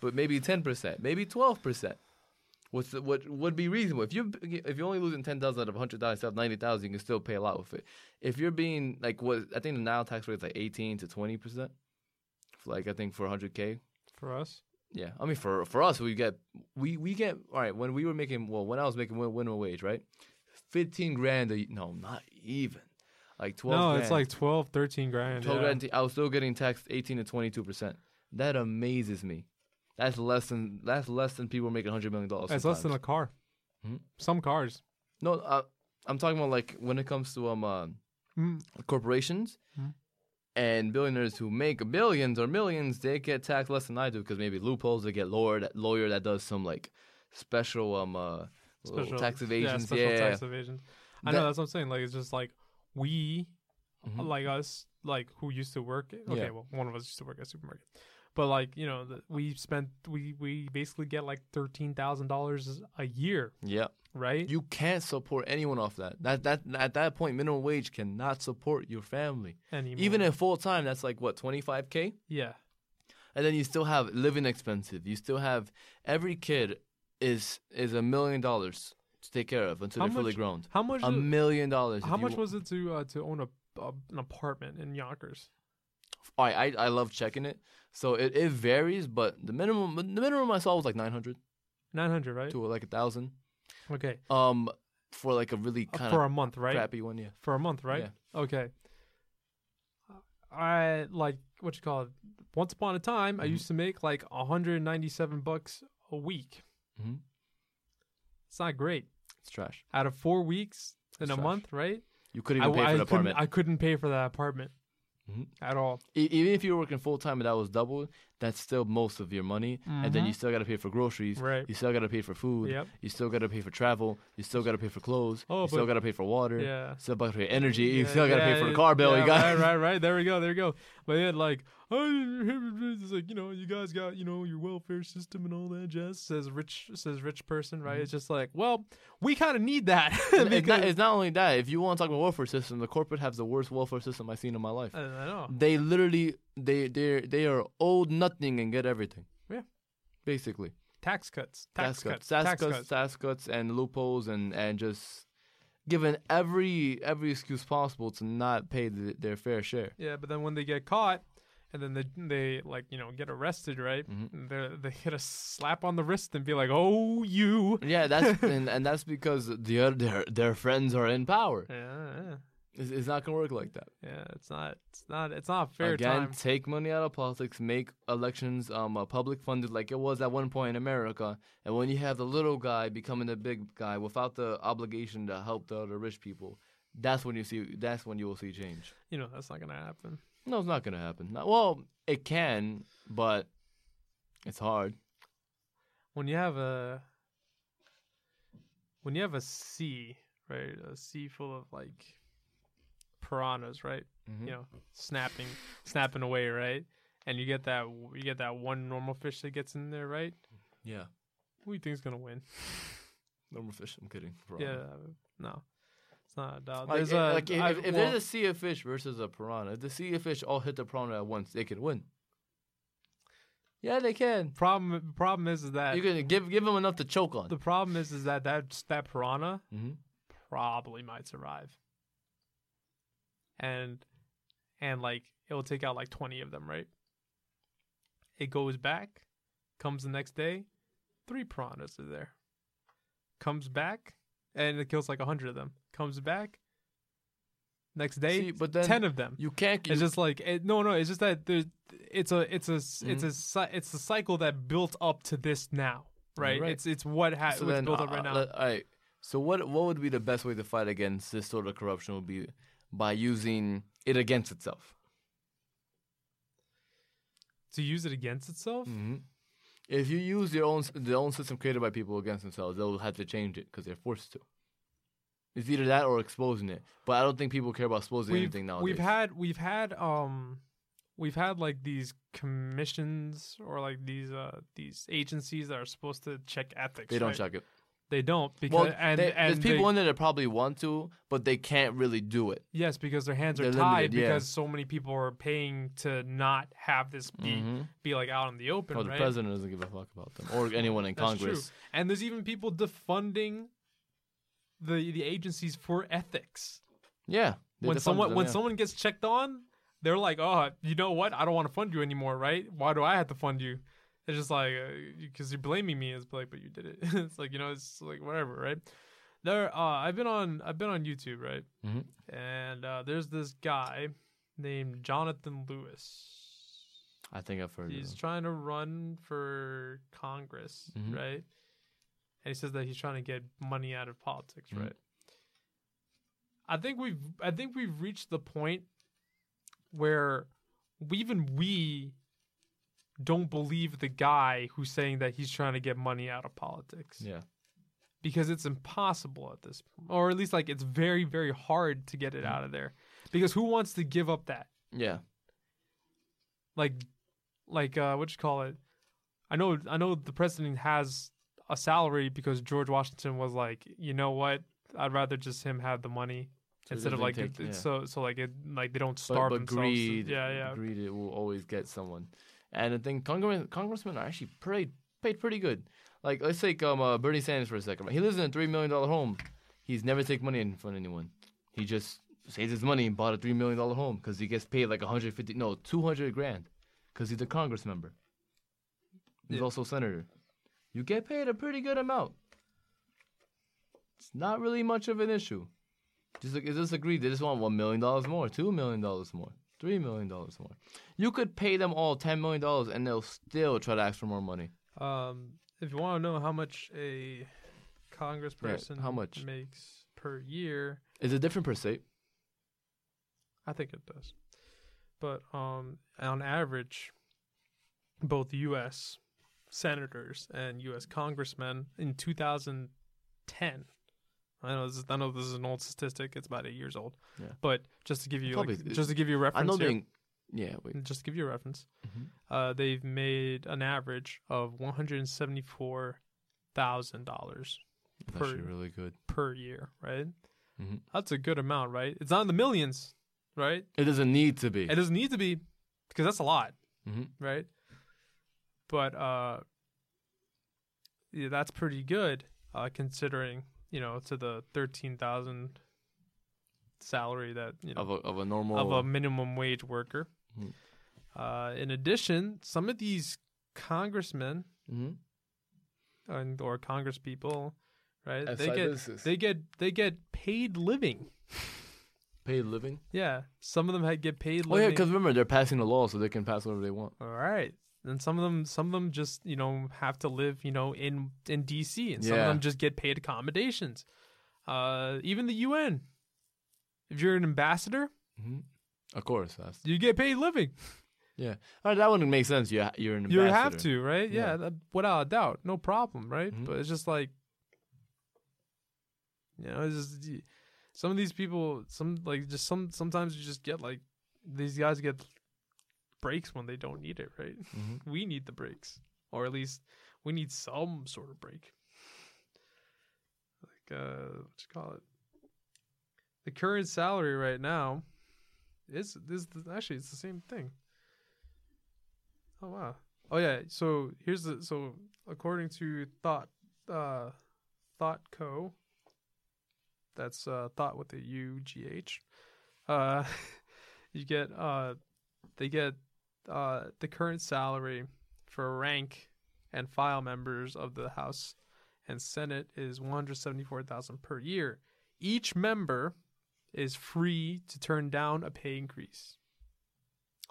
but maybe ten percent, maybe twelve percent. What's the, what would be reasonable? If you if you're only losing ten thousand out of a hundred thousand, out of ninety thousand, you can still pay a lot with it. If you're being like what I think the now tax rate is like eighteen to twenty percent. Like I think for a hundred k for us. Yeah, I mean, for for us, we get we, we get all right. When we were making, well, when I was making minimum wage, right, fifteen grand. A, no, not even like twelve. No, grand. It's like twelve, thirteen grand. Twelve yeah. grand. I was still getting taxed eighteen to twenty two percent. That amazes me. That's less than that's less than people making a hundred million dollars. It's less than a car. Hmm? Some cars. No, uh, I'm talking about like when it comes to um uh, mm. corporations. Mm. And billionaires who make billions or millions, they get taxed less than I do because maybe loopholes. They get lawyer that lawyer that does some like special um uh, special, tax evasions. Yeah, special yeah. tax evasions. I that, know that's what I'm saying. Like it's just like we, mm-hmm. like us, like who used to work. Okay, yeah. well, one of us used to work at a supermarket, But like, you know, the, we spent we we basically get like thirteen thousand dollars a year. Yeah. Right. You can't support anyone off that. That that at that point, minimum wage cannot support your family anymore. Even in full time, that's like what, twenty five k. Yeah. And then you still have living expenses. You still have every kid is is a million dollars to take care of until how they're much, fully grown. How much? A million dollars. How much was it to uh, to own a, a an apartment in Yonkers? All right, I I love checking it. So it, it varies, but the minimum the minimum I saw was like nine hundred. Nine hundred, right? To like a thousand. Okay. Um, for like a really kind for of a month, right? Crappy one, yeah. For a month, right? Yeah. Okay. I like what you call it. Once upon a time, mm-hmm. I used to make like one hundred ninety-seven bucks a week. Mm-hmm. It's not great. It's trash. Out of four weeks in it's a trash. month, right? You couldn't even I, pay for I the apartment. I couldn't pay for that apartment. Mm-hmm. At all. Even if you were working full time and that was double, that's still most of your money. Mm-hmm. And then you still got to pay for groceries. Right. You still got to pay for food. Yep. You still got to pay for travel. You still got to pay for clothes. Oh, you still got to pay for water. Yeah. Still got to pay energy. Yeah, you still got to yeah, pay for the car bill. Yeah, you got right, right, right. There we go. There we go. But yeah, like, oh, it's like, you know, you guys got, you know, your welfare system and all that jazz. Says rich, says rich person, right? Mm-hmm. It's just like, well, we kind of need that. it's, not, it's not only that. If you want to talk about welfare system, the corporate has the worst welfare system I've seen in my life. I, I know. They literally, they they they are owed nothing and get everything. Yeah, basically. Tax cuts, tax, tax cuts, cuts, tax, tax cuts, cuts, tax cuts, and loopholes, and and just given every every excuse possible to not pay the, their fair share. Yeah, but then when they get caught. And then they, they like, you know, get arrested, right? Mm-hmm. They they get a slap on the wrist and be like, "Oh, you." Yeah, that's and, and that's because the other, their their friends are in power. Yeah, yeah. It's, it's not gonna work like that. Yeah, it's not. It's not. It's not fair. Again, time. take money out of politics, make elections um uh, public funded, like it was at one point in America. And when you have the little guy becoming the big guy without the obligation to help the other rich people, that's when you see. That's when you will see change. You know, that's not gonna happen. No, it's not going to happen. Not, well, it can, but it's hard. When you have a when you have a sea, right? A sea full of like piranhas, right? Mm-hmm. You know, snapping, snapping away, right? And you get that you get that one normal fish that gets in there, right? Yeah. Who do you think's going to win? Normal fish. I'm kidding. Piranha. Yeah. No. It's not a like, there's it, a, like if, I, if, if well, there's a sea of fish versus a piranha, if the sea of fish all hit the piranha at once, they could win. Yeah, they can. Problem problem is, is that... You're going to give give them enough to choke on. The problem is is that that, that piranha mm-hmm. probably might survive. And, and like, it'll take out like twenty of them, right? It goes back, comes the next day, three piranhas are there. Comes back, and it kills like one hundred of them. Comes back next day, See, but then ten of them. You can't. You, it's just like it, no, no. It's just that there's. It's a. It's a. Mm-hmm. It's a. It's a cycle that built up to this now, right? right. It's. It's what ha- so what's then, built up uh, right now. All right. So what? What would be the best way to fight against this sort of corruption? Would be by using it against itself. To use it against itself. Mm-hmm. If you use your own the own system created by people against themselves, they'll have to change it because they're forced to. It's either that or exposing it, but I don't think people care about exposing we've, anything nowadays. We've had, we've had, um, we've had like these commissions or like these uh these agencies that are supposed to check ethics. They don't right? check it. They don't because well, and, they, and there's people they, in there that probably want to, but they can't really do it. Yes, because their hands are They're tied limited, yeah. because so many people are paying to not have this be mm-hmm. be like out in the open. Oh, the right? president doesn't give a fuck about them or anyone in That's Congress. True. And there's even people defunding. The the agencies for ethics. Yeah. When someone them, when yeah. someone gets checked on, they're like, oh, you know what? I don't want to fund you anymore, right? Why do I have to fund you? It's just like, because uh, you're blaming me. It's like, but you did it. It's like, you know, it's like whatever, right? There, uh, I've been on I've been on YouTube, right? Mm-hmm. And uh, there's this guy named Jonathan Lewis. I think I've heard. He's of him. trying to run for Congress, mm-hmm. right? And he says that he's trying to get money out of politics, right? Mm-hmm. I think we've I think we've reached the point where we, even we don't believe the guy who's saying that he's trying to get money out of politics. Yeah. Because it's impossible at this point. Or at least like it's very, very hard to get it mm-hmm. out of there. Because who wants to give up that? Yeah. Like like uh, what you call it. I know, I know the president has a salary because George Washington was like, you know what, I'd rather just him have the money so instead of like take, it, yeah. so so like it like they don't starve but, but themselves. Greed, so, yeah, yeah, greed it will always get someone. And I think congressmen congressmen are actually paid paid pretty good. Like let's take um uh, Bernie Sanders for a second. He lives in a three million dollar home. He's never take money in front of anyone. He just saves his money and bought a three million dollar home because he gets paid like a hundred fifty no two hundred grand because he's a Congress member. He's yeah. also a senator. You get paid a pretty good amount. It's not really much of an issue. Just it's just agreed. They just want one million dollars more, two million dollars more, three million dollars more. You could pay them all ten million dollars and they'll still try to ask for more money. Um, if you want to know how much a congressperson yeah, how much? makes per year, is it different per state? I think it does, but um, on average, both U S senators and U S congressmen in two thousand ten. I know, this is, I know this is an old statistic. It's about eight years old. Yeah. But just to give you, Probably, like, just to give you a reference, I know here, they, yeah, wait. just to give you a reference, mm-hmm. uh, they've made an average of one hundred seventy-four thousand dollars per really good per year, right? Mm-hmm. That's a good amount, right? It's not in the millions, right? It doesn't need to be. It doesn't need to be because that's a lot, mm-hmm. right? But uh, yeah, that's pretty good uh, considering. You know, to the thirteen thousand salary that you know of a, of a normal of a minimum wage worker. Mm-hmm. Uh, in addition, some of these congressmen mm-hmm. and or congresspeople, right? As they I get business. they get they get paid living. Paid living? Yeah, some of them had get paid. Oh living. Yeah, because remember they're passing the law, so they can pass whatever they want. All right. And some of them, some of them just you know have to live you know in in D C, and some yeah. of them just get paid accommodations. Uh, even the U N, if you're an ambassador, mm-hmm. of course, that's... you get paid living. Yeah, all right, that wouldn't make sense. You you're an ambassador. You have to, right? Yeah, yeah that, without a doubt, no problem, right? Mm-hmm. But it's just like, you know, it's just some of these people, some like just some sometimes you just get like these guys get. breaks when they don't need it, right? Mm-hmm. We need the breaks, or at least we need some sort of break. Like, uh, what you call it? The current salary right now is this actually it's the same thing. Oh wow! Oh yeah. So here's the so according to Thought uh, Thought Co. That's uh, Thought with a U G H. Uh, you get uh, they get. Uh, the current salary for rank and file members of the House and Senate is one hundred seventy-four thousand per year. Each member is free to turn down a pay increase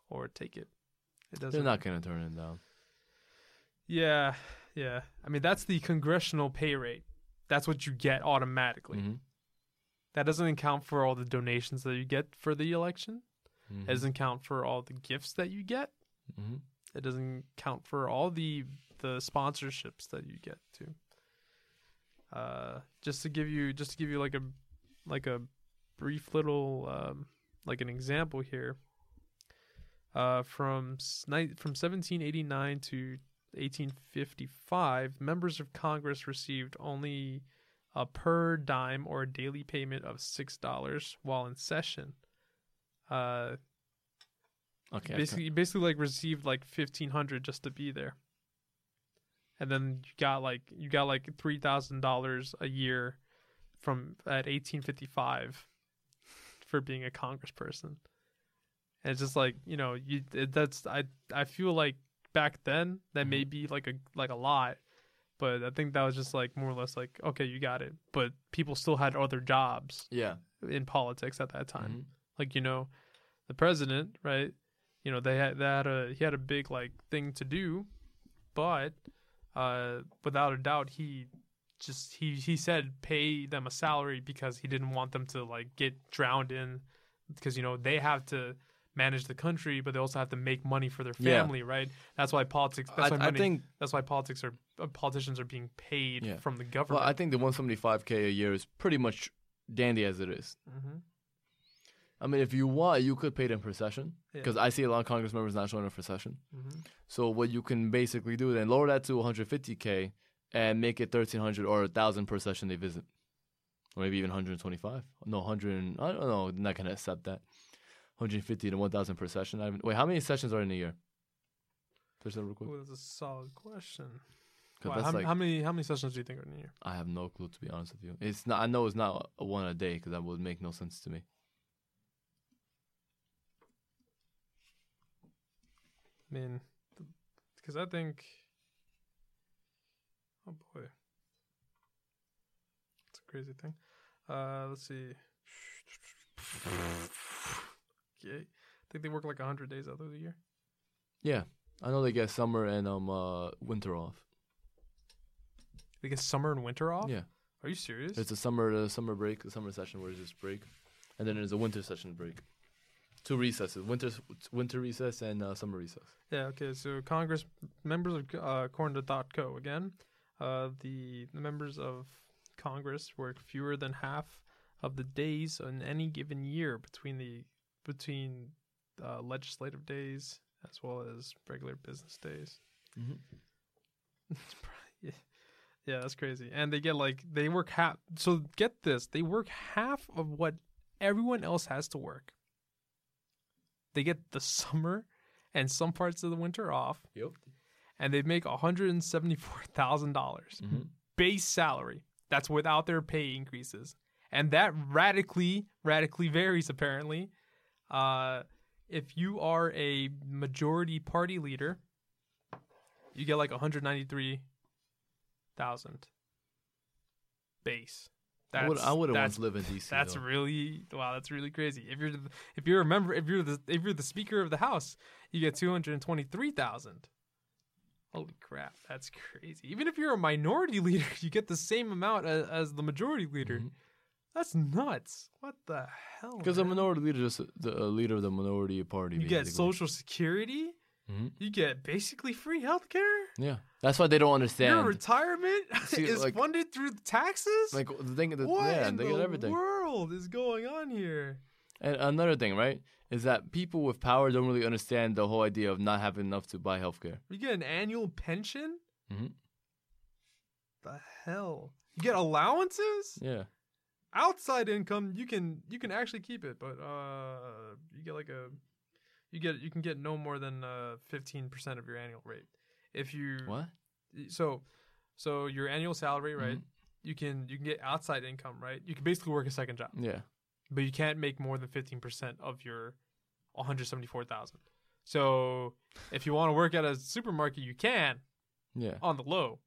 or take it. It doesn't. They're not going to turn it down. Yeah, yeah. I mean, that's the congressional pay rate. That's what you get automatically. Mm-hmm. That doesn't account for all the donations that you get for the election. Mm-hmm. It doesn't count for all the gifts that you get. Mm-hmm. It doesn't count for all the the sponsorships that you get too. Uh, just to give you, just to give you like a like a brief little um, like an example here. Uh, from from seventeen eighty-nine to eighteen fifty-five, members of Congress received only a per dime or a daily payment of six dollars while in session. Uh, okay. Basically, you basically like received like fifteen hundred just to be there, and then you got like you got like three thousand dollars a year from at eighteen fifty five for being a congressperson. And it's just like you know you it, that's I I feel like back then that mm-hmm. may be like a like a lot, but I think that was just like more or less like okay you got it, but people still had other jobs. Yeah. In politics at that time. Mm-hmm. Like, you know, the president, right? You know, they had that uh he had a big like thing to do, but uh without a doubt he just he he said pay them a salary because he didn't want them to like get drowned in because you know they have to manage the country, but they also have to make money for their family, yeah. right? That's why politics. That's I, why money, I think that's why politics are uh, politicians are being paid yeah. from the government. Well, I think the one seventy-five k a year is pretty much dandy as it is. Mm-hmm. I mean, if you want, you could pay them per session, because yeah. I see a lot of Congress members not showing up for session. Mm-hmm. So what you can basically do then, lower that to one hundred fifty K and make it thirteen hundred or one thousand per session they visit. Or maybe even one hundred twenty-five. No, one hundred, I don't know, I'm not going to accept that. one hundred fifty to one thousand per session. I haven't, wait, how many sessions are in a year? Search that real quick. Well, that's a solid question. Wow, that's how, like, how many how many sessions do you think are in a year? I have no clue, to be honest with you. It's not. I know it's not a one a day, because that would make no sense to me. I mean, because I think, oh boy, it's a crazy thing. Uh, let's see. Okay, I think they work like a hundred days out of the year. Yeah, I know they get summer and um uh, winter off. They get summer and winter off? Yeah. Are you serious? It's a summer uh, summer break, a summer session where it's just break. And then there's a winter session break. Two recesses, winter winter recess and uh, summer recess. Yeah, okay. So Congress members of uh, according to .co again, uh, the, the members of Congress work fewer than half of the days in any given year between the between uh, legislative days as well as regular business days. Mm-hmm. It's probably, yeah. Yeah, that's crazy. And they get like, they work half. So get this. They work half of what everyone else has to work. They get the summer and some parts of the winter off. Yep. And they make one hundred seventy-four thousand dollars mm-hmm. base salary. That's without their pay increases. And that radically, radically varies, apparently. Uh, if you are a majority party leader, you get like one hundred ninety-three thousand dollars thousand base. That's, I would I wouldn't want to live in D C. That's though. really wow. That's really crazy. If you're the, if you're a member, if you're the if you're the Speaker of the House, you get two hundred twenty three thousand. Holy crap, that's crazy. Even if you're a minority leader, you get the same amount as, as the majority leader. Mm-hmm. That's nuts. What the hell? Because a minority leader is the uh, leader of the minority party. You basically get Social Security. Mm-hmm. You get basically free healthcare. Yeah, that's why they don't understand. Your retirement See, is like, funded through taxes. Like the thing, the, what yeah, in they the get everything. world is going on here? And another thing, right, is that people with power don't really understand the whole idea of not having enough to buy healthcare. You get an annual pension. Mm-hmm. The hell, you get allowances. Yeah, outside income you can you can actually keep it, but uh, you get like a. You get you can get no more than uh, fifteen percent of your annual rate. If you what? So, so your annual salary, right? Mm-hmm. You can you can get outside income, right? You can basically work a second job. Yeah. But you can't make more than fifteen percent of your one hundred seventy-four thousand. So, if you want to work at a supermarket, you can. Yeah. On the low.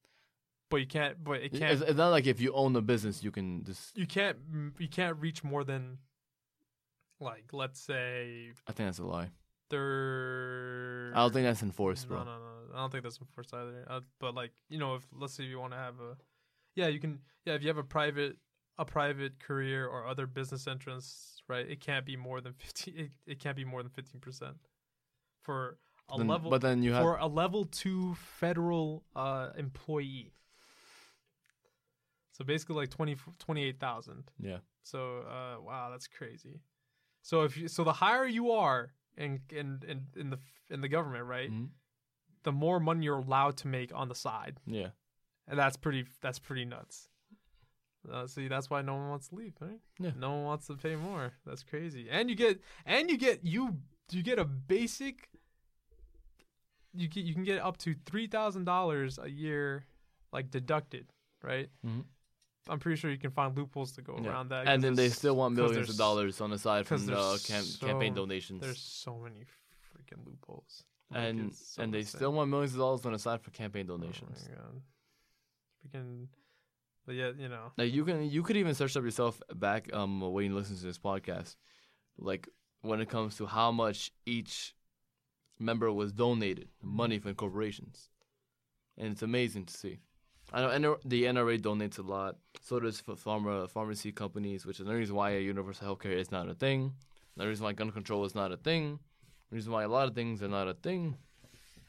But you can't but it can't It's, it's not like if you own the business, you can just You can't you can't reach more than like let's say I think that's a lie. I don't think that's enforced, bro. No, no, no. I don't think that's enforced either. Uh, but like, you know, if let's say you want to have a, yeah, you can, yeah, if you have a private, a private career or other business interests, right? It can't be more than fifteen. It, it can't be more than fifteen percent for a then, level. But then you have for a level two federal uh, employee. So basically, like twenty-eight thousand. Yeah. So uh, wow, that's crazy. So if you, so the higher you are. And in, in, in the in the government, right? Mm-hmm. The more money you're allowed to make on the side. Yeah, and that's pretty that's pretty nuts. Uh, see, that's why no one wants to leave, right? Yeah, no one wants to pay more. That's crazy. And you get and you get you you get a basic. You get you can get up to three thousand dollars a year, like deducted, right? Mm-hmm. I'm pretty sure you can find loopholes to go yeah. around that. And then they still want millions of dollars on the side from the uh, cam- so, campaign donations. There's so many freaking loopholes. Like and so and they insane. still want millions of dollars on the side for campaign donations. Oh my God. We can, but yeah, you know. Now you can you could even search up yourself back um when you listen to this podcast, like when it comes to how much each member was donated money from corporations, and it's amazing to see. I know the N R A donates a lot. So does pharma pharmacy companies, which is the reason why universal healthcare is not a thing. The reason why gun control is not a thing. The reason why a lot of things are not a thing.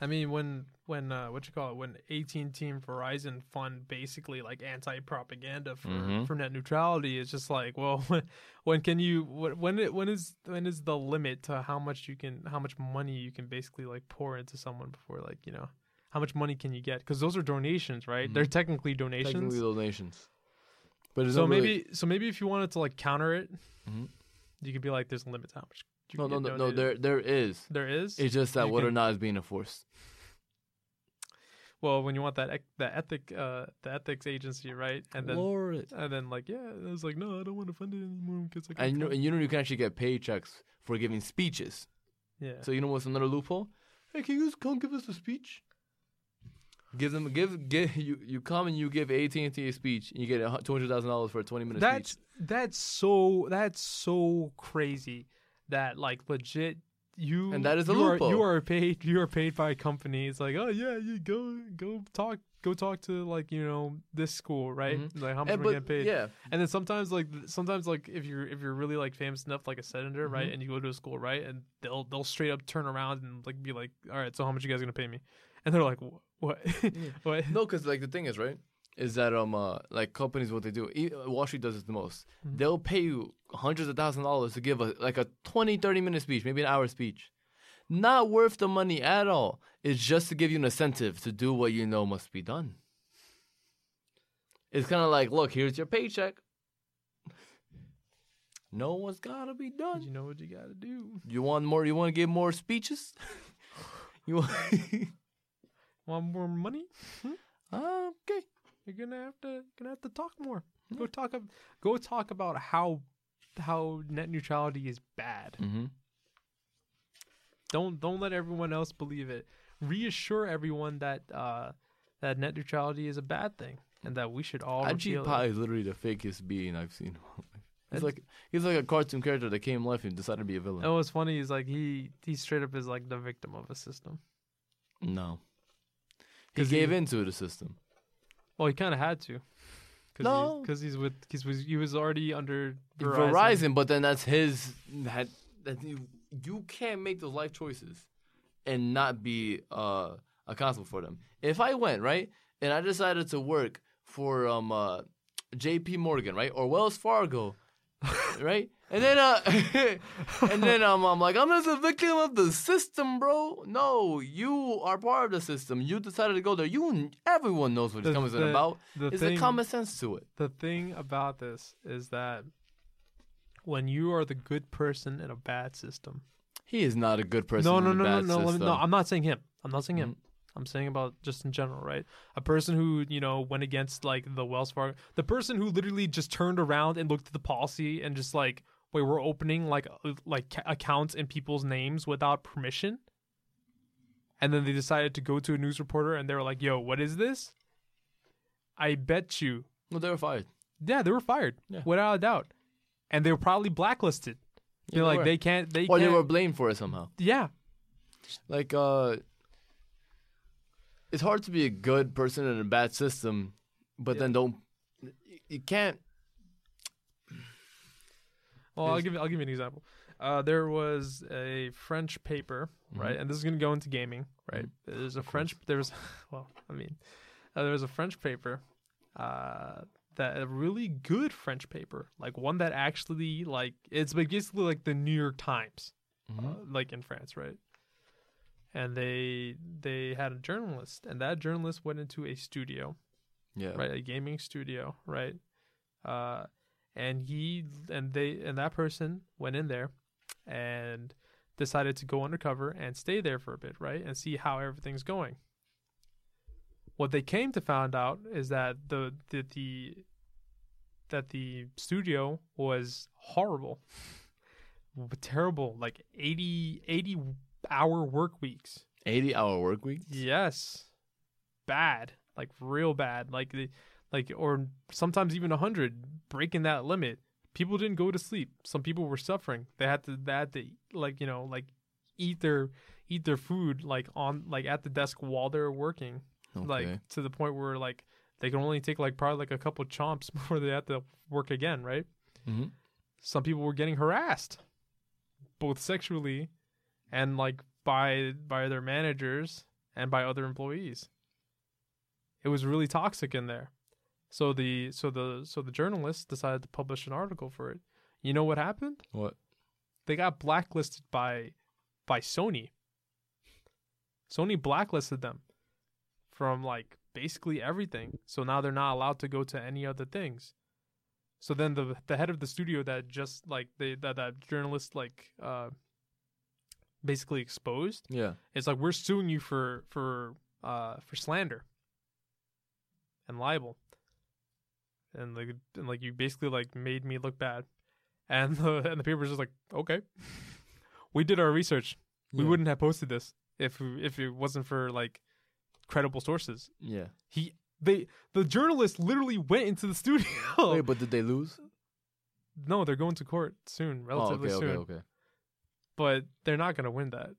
I mean, when when uh, what you call it, when A T and T and Verizon fund basically like anti-propaganda for, mm-hmm. for net neutrality, it's just like, well, when, when can you when it, when is when is the limit to how much you can how much money you can basically like pour into someone before, like, you know, how much money can you get? Because those are donations, right? Mm-hmm. They're technically donations. Technically donations. But so maybe really... so maybe if you wanted to like counter it, mm-hmm. you could be like, there's limits how much. No, no, no, no, there, there is. There is? It's just that you whether can... or not is being enforced. Well, when you want that the ethic, uh, the ethics agency, right? And then, Lord. and then, like, yeah, I was like, no, I don't want to fund it anymore. I and, you know, and you know, you can actually get paychecks for giving speeches. Yeah. So you know what's another loophole? Hey, can you just come give us a speech? Give them, give, give you, you come and you give A T and T a speech, and you get two hundred thousand dollars for a twenty minute that's, speech. That's so that's so crazy. That like legit you and that is a you, loophole. Are, you are paid you are paid by companies like, oh yeah, you go go talk go talk to like, you know, this school, right? Mm-hmm. Like how much and, we're but, getting paid. Yeah. And then sometimes like sometimes like if you're if you're really like famous enough, like a senator, mm-hmm. right, and you go to a school, right, and they'll they'll straight up turn around and like be like, all right, so how much you guys gonna pay me? And they're like, what? What? No, because like the thing is, right, is that um uh, like companies, what they do, Wall Street does it the most. Mm-hmm. They'll pay you hundreds of thousands of dollars to give a like a twenty, thirty minute speech, maybe an hour speech. Not worth the money at all. It's just to give you an incentive to do what you know must be done. It's kind of like, look, here's your paycheck. Know what's gotta be done. You know what you gotta do. You want more? You want to give more speeches? You want, want more money? Hmm? Uh, okay. You're gonna have to gonna have to talk more. Go talk go talk about how how net neutrality is bad. Mm-hmm. Don't don't let everyone else believe it. Reassure everyone that uh, that net neutrality is a bad thing and that we should all. Ajit Pai is literally the fakest being I've seen. He's like he's like a cartoon character that came life and decided to be a villain. Oh, it's funny. He's like he he straight up is like the victim of a system. No, he gave he, into the system. Well, he kind of had to, cause no, because he's, he's with he's was he was already under Verizon. Verizon, but then that's his that, that you, you can't make those life choices and not be uh, accountable for them. If I went right and I decided to work for um uh, J P Morgan, right, or Wells Fargo, right, and then uh and then um, I'm like, I'm just a victim of the system, bro. No, you are part of the system. You decided to go there. You everyone knows what this comes in about. Is the common sense to it. The thing about this is that when you are the good person in a bad system, he is not a good person. No, no, in no, a bad no, no, system. no. I'm not saying him. I'm not saying him. Mm-hmm. I'm saying about just in general, right? A person who, you know, went against like the Wells Fargo, the person who literally just turned around and looked at the policy and just like, wait, we're opening like like accounts in people's names without permission. And then they decided to go to a news reporter and they were like, yo, what is this? I bet you. Well, they were fired. Yeah, they were fired. Yeah. Without a doubt. And they were probably blacklisted. Yeah, They're they like, were. they can't. They or can't. They were blamed for it somehow. Yeah. Like, uh, it's hard to be a good person in a bad system, but yeah. then don't you can't. Well, I'll give I'll give you an example. Uh, there was a French paper, mm-hmm. right, and this is going to go into gaming, right? Mm-hmm. There's a French there was well, I mean, uh, there was a French paper, uh, that a really good French paper, like one that actually like it's basically like the New York Times, mm-hmm. uh, like in France, right? And they they had a journalist, and that journalist went into a studio, yeah, right, a gaming studio, right, uh, and he and they and that person went in there, and decided to go undercover and stay there for a bit, right, and see how everything's going. What they came to find out is that the the, the that the studio was horrible, terrible, like eighty, eighty hour work weeks. eighty hour work weeks? Yes. Bad. Like real bad. Like the like or sometimes even one hundred, breaking that limit. People didn't go to sleep. Some people were suffering. They had to they had to like, you know, like eat their eat their food like on like at the desk while they were working. Okay. Like to the point where like they can only take like probably like a couple chomps before they had to work again, right? Mm-hmm. Some people were getting harassed both sexually and like by by their managers and by other employees. It was really toxic in there. So the so the so the journalists decided to publish an article for it. You know what happened? What? They got blacklisted by by Sony. Sony blacklisted them from like basically everything. So now they're not allowed to go to any other things. So then the the head of the studio that just like they that, that journalist like uh basically exposed. Yeah. It's like, we're suing you for for uh for slander and libel. And like, and like, you basically like made me look bad, and the and the paper's just like, okay, we did our research. We yeah. wouldn't have posted this if if it wasn't for like credible sources. Yeah, he they the journalist literally went into the studio. Wait, but did they lose? No, they're going to court soon, relatively oh, okay, soon. Okay, okay. But they're not gonna win that.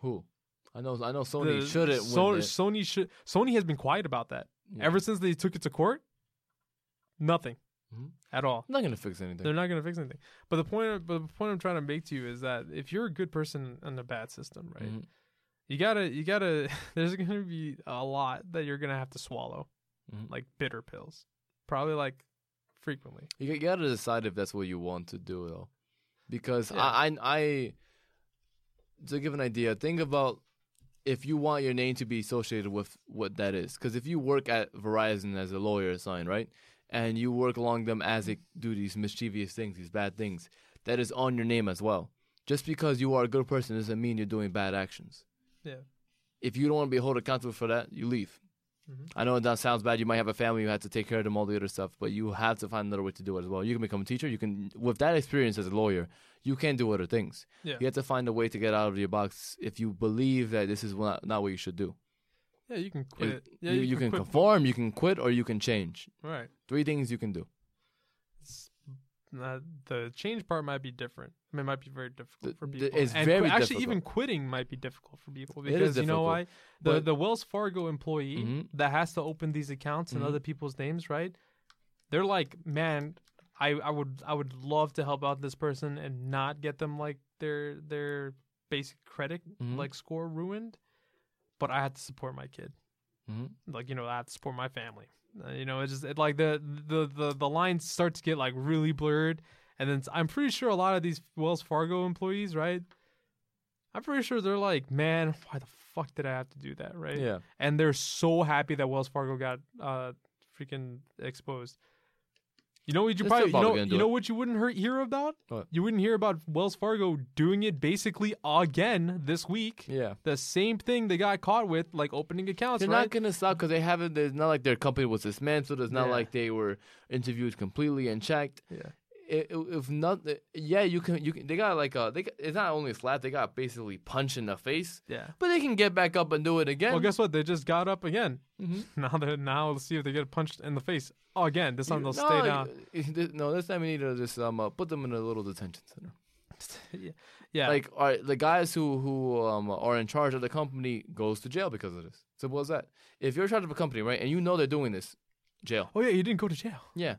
Who? I know. I know. Sony the, shouldn't. So, win that. Sony should. Sony has been quiet about that. Yeah. Ever since they took it to court, nothing mm-hmm. at all. Not going to fix anything. They're not going to fix anything. But the point, but the point I'm trying to make to you is that if you're a good person in a bad system, right? Mm-hmm. You gotta, you gotta. There's going to be a lot that you're going to have to swallow, mm-hmm. like bitter pills, probably like frequently. You gotta decide if that's what you want to do, though, because yeah. I, I, I, to give an idea, think about. If you want your name to be associated with what that is. Because if you work at Verizon as a lawyer or something, right? And you work along them as they do these mischievous things, these bad things, that is on your name as well. Just because you are a good person doesn't mean you're doing bad actions. Yeah. If you don't want to be held accountable for that, you leave. Mm-hmm. I know that sounds bad. You might have a family. You have to take care of them, all the other stuff. But you have to find another way to do it as well. You can become a teacher. You can, with that experience as a lawyer, you can do other things. Yeah. You have to find a way to get out of your box if you believe that this is not, not what you should do. Yeah, you can quit. It, yeah, you, you can, can conform, you can quit, or you can change. Right. Three things you can do. It's not, the change part might be different. I mean, it might be very difficult the, for people. It's and very qu- difficult. Actually, even quitting might be difficult for people because, you know why? The, the Wells Fargo employee mm-hmm. that has to open these accounts mm-hmm. in other people's names, right? They're like, man... I, I would I would love to help out this person and not get them like their their basic credit mm-hmm. like score ruined, but I have to support my kid, mm-hmm. like you know I have to support my family, uh, you know it's just it, like the, the the the lines start to get like really blurred, and then I'm pretty sure a lot of these Wells Fargo employees, right? I'm pretty sure they're like, man, why the fuck did I have to do that, right? Yeah, and they're so happy that Wells Fargo got uh freaking exposed. You know what you probably, probably you know, you know what you wouldn't hear, hear about? What? You wouldn't hear about Wells Fargo doing it basically again this week. Yeah. The same thing they got caught with, like opening accounts, They're right? not going to stop because they haven't, it's not like their company was dismantled. It's not yeah. like they were interviewed completely and checked. Yeah. It, if not, yeah, you can, you can, they got like a, they got, it's not only a slap, they got basically punch in the face. Yeah. But they can get back up and do it again. Well, guess what? They just got up again. Mm-hmm. Now they're, now let's see if they get punched in the face. Oh, again, this time they'll no, stay down. This, no, this time we need to just, um, uh, put them in a little detention center. yeah. yeah. Like, all right, the guys who, who, um, are in charge of the company goes to jail because of this. Simple as that. If you're in charge of a company, right, and you know they're doing this, jail. Oh yeah, he didn't go to jail. Yeah,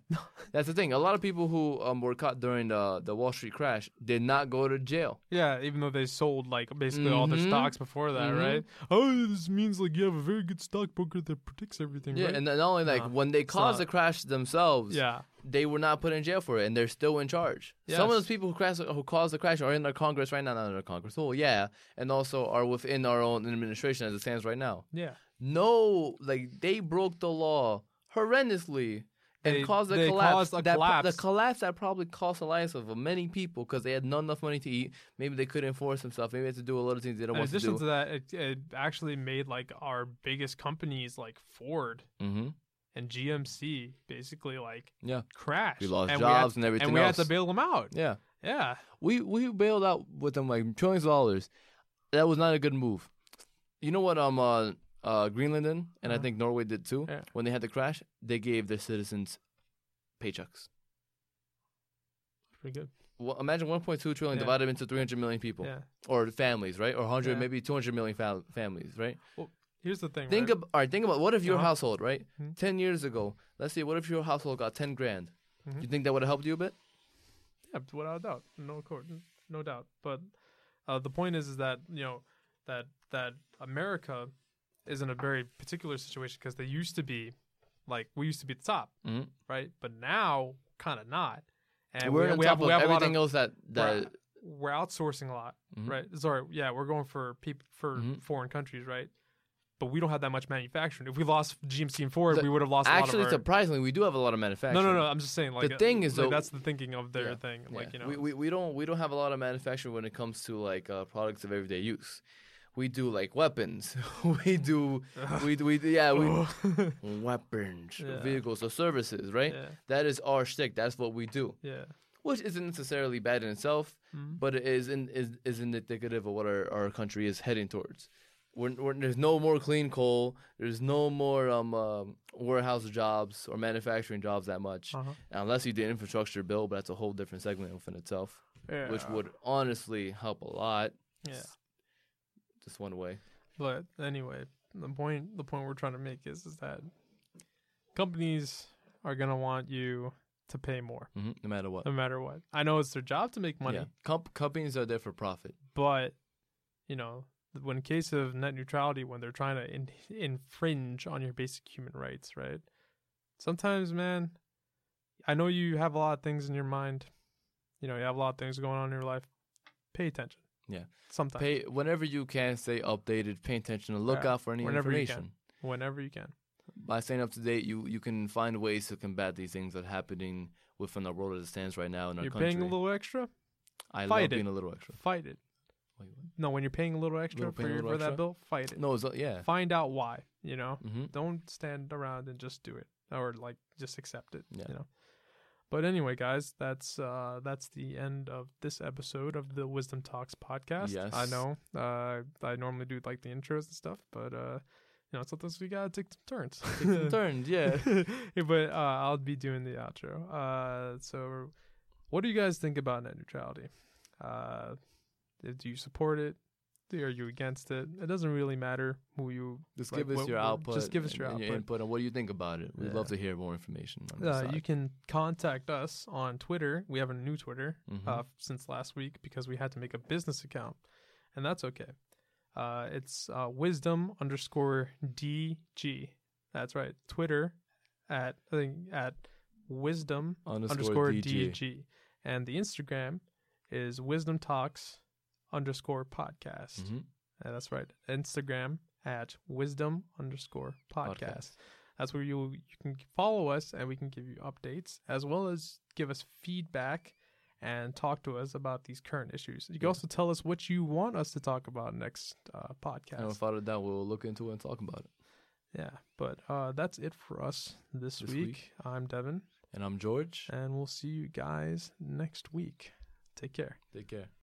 that's the thing. A lot of people who um, were caught during the the Wall Street crash did not go to jail. Yeah, even though they sold like basically mm-hmm. all their stocks before that, mm-hmm. right? Oh, this means like you have a very good stockbroker that predicts everything. Yeah, right? And not only like no, when they caused not... the crash themselves, yeah. they were not put in jail for it, and they're still in charge. Yes. Some of those people who crashed, who caused the crash, are in our Congress right now. Not in our Congress, oh yeah, and also are within our own administration as it stands right now. Yeah, no, like they broke the law. Horrendously, and they, caused, the collapse, caused a that, collapse. The collapse that probably cost the lives of many people because they had not enough money to eat. Maybe they couldn't force themselves. Maybe they had to do a lot of things they don't in want to do. In addition to that, it, it actually made like our biggest companies like Ford mm-hmm. and G M C basically like yeah. crash. We lost and jobs we had, and everything. And we else. had to bail them out. Yeah, yeah. We we bailed out with them like trillions of dollars. That was not a good move. You know what? Um. Uh, Uh, Greenland did, and uh-huh. I think Norway did too. Yeah. When they had the crash, they gave their citizens paychecks. Pretty good. Well, imagine one point two trillion yeah. divided into three hundred million people, yeah. or families, right? Or one hundred, yeah. maybe two hundred million fa- families, right? Well, here's the thing. Think right? ab- all right, think about what if your uh-huh. household, right? Mm-hmm. Ten years ago, let's see, what if your household got ten grand? Mm-hmm. You think that would have helped you a bit? Yeah, without a doubt, no, no doubt. But uh, the point is, is that you know. that that America is in a very particular situation because they used to be, like, we used to be at the top, mm-hmm. right? But now, kind of not. And we're we, on we top have, of we have everything a lot of, else that... that... Right, we're outsourcing a lot, mm-hmm. right? Sorry, yeah, we're going for peop- for mm-hmm. foreign countries, right? But we don't have that much manufacturing. If we lost G M C and Ford, so we would have lost. Actually, a lot of our... surprisingly, we do have a lot of manufacturing. No, no, no. I'm just saying, like the thing uh, is, like, though, that's the thinking of their yeah, thing. Yeah. Like, you know, we, we we don't we don't have a lot of manufacturing when it comes to like uh, products of everyday use. We do like weapons. we do we do we do, yeah we weapons, yeah. vehicles, or services. Right. Yeah. That is our shtick. That's what we do. Yeah. Which isn't necessarily bad in itself, mm-hmm. but it is in, is is indicative of what our, our country is heading towards. We're, we're, there's no more clean coal. There's no more um, um, warehouse jobs or manufacturing jobs that much, uh-huh. unless you do an infrastructure bill. But that's a whole different segment within itself, yeah. which would honestly help a lot. Yeah, just one way. But anyway, the point the point we're trying to make is is that companies are gonna want you to pay more. Mm-hmm. No matter what. No matter what. I know it's their job to make money. Yeah. Com- companies are there for profit. But, you know, when in case of net neutrality, when they're trying to in- infringe on your basic human rights, right? Sometimes, man, I know you have a lot of things in your mind. You know, you have a lot of things going on in your life. Pay attention. Yeah. Sometimes. Pay, whenever you can, stay updated. Pay attention and look yeah. out for any whenever information. You can. Whenever you can. By staying up to date, you, you can find ways to combat these things that are happening within the world as it stands right now in our you're country. You're paying a little extra? I fight love it. being a little extra. Fight it. Wait, what? No, when you're paying a little extra little for, your, little for extra? that bill, fight it. No, it's, yeah. Find out why, you know? Mm-hmm. Don't stand around and just do it or, like, just accept it, yeah. you know? But anyway, guys, that's uh, that's the end of this episode of the Wisdom Talks podcast. Yes. I know. Uh, I normally do, like, the intros and stuff, but... Uh, You know, sometimes we gotta take some turns. Take some turns, yeah. But uh, I'll be doing the outro. Uh, so, what do you guys think about net neutrality? Uh, do you support it? Are you against it? It doesn't really matter who you. Just like, give us what, your output. Just give us your output. Your input on what do you think about it. We'd yeah. love to hear more information. On uh, you can contact us on Twitter. We have a new Twitter mm-hmm. uh, since last week because we had to make a business account, and that's okay. Uh, it's uh, wisdom underscore D G. That's right. Twitter at I think at wisdom underscore, underscore D G. D G. And the Instagram is wisdom talks underscore podcast. Mm-hmm. And that's right. Instagram at wisdom underscore podcast. podcast. That's where you you can follow us and we can give you updates as well as give us feedback and talk to us about these current issues. You can yeah. also tell us what you want us to talk about next uh, podcast. And without a doubt, we'll look into it and talk about it. Yeah, but uh, that's it for us this, this week. week. I'm Devin. And I'm George. And we'll see you guys next week. Take care. Take care.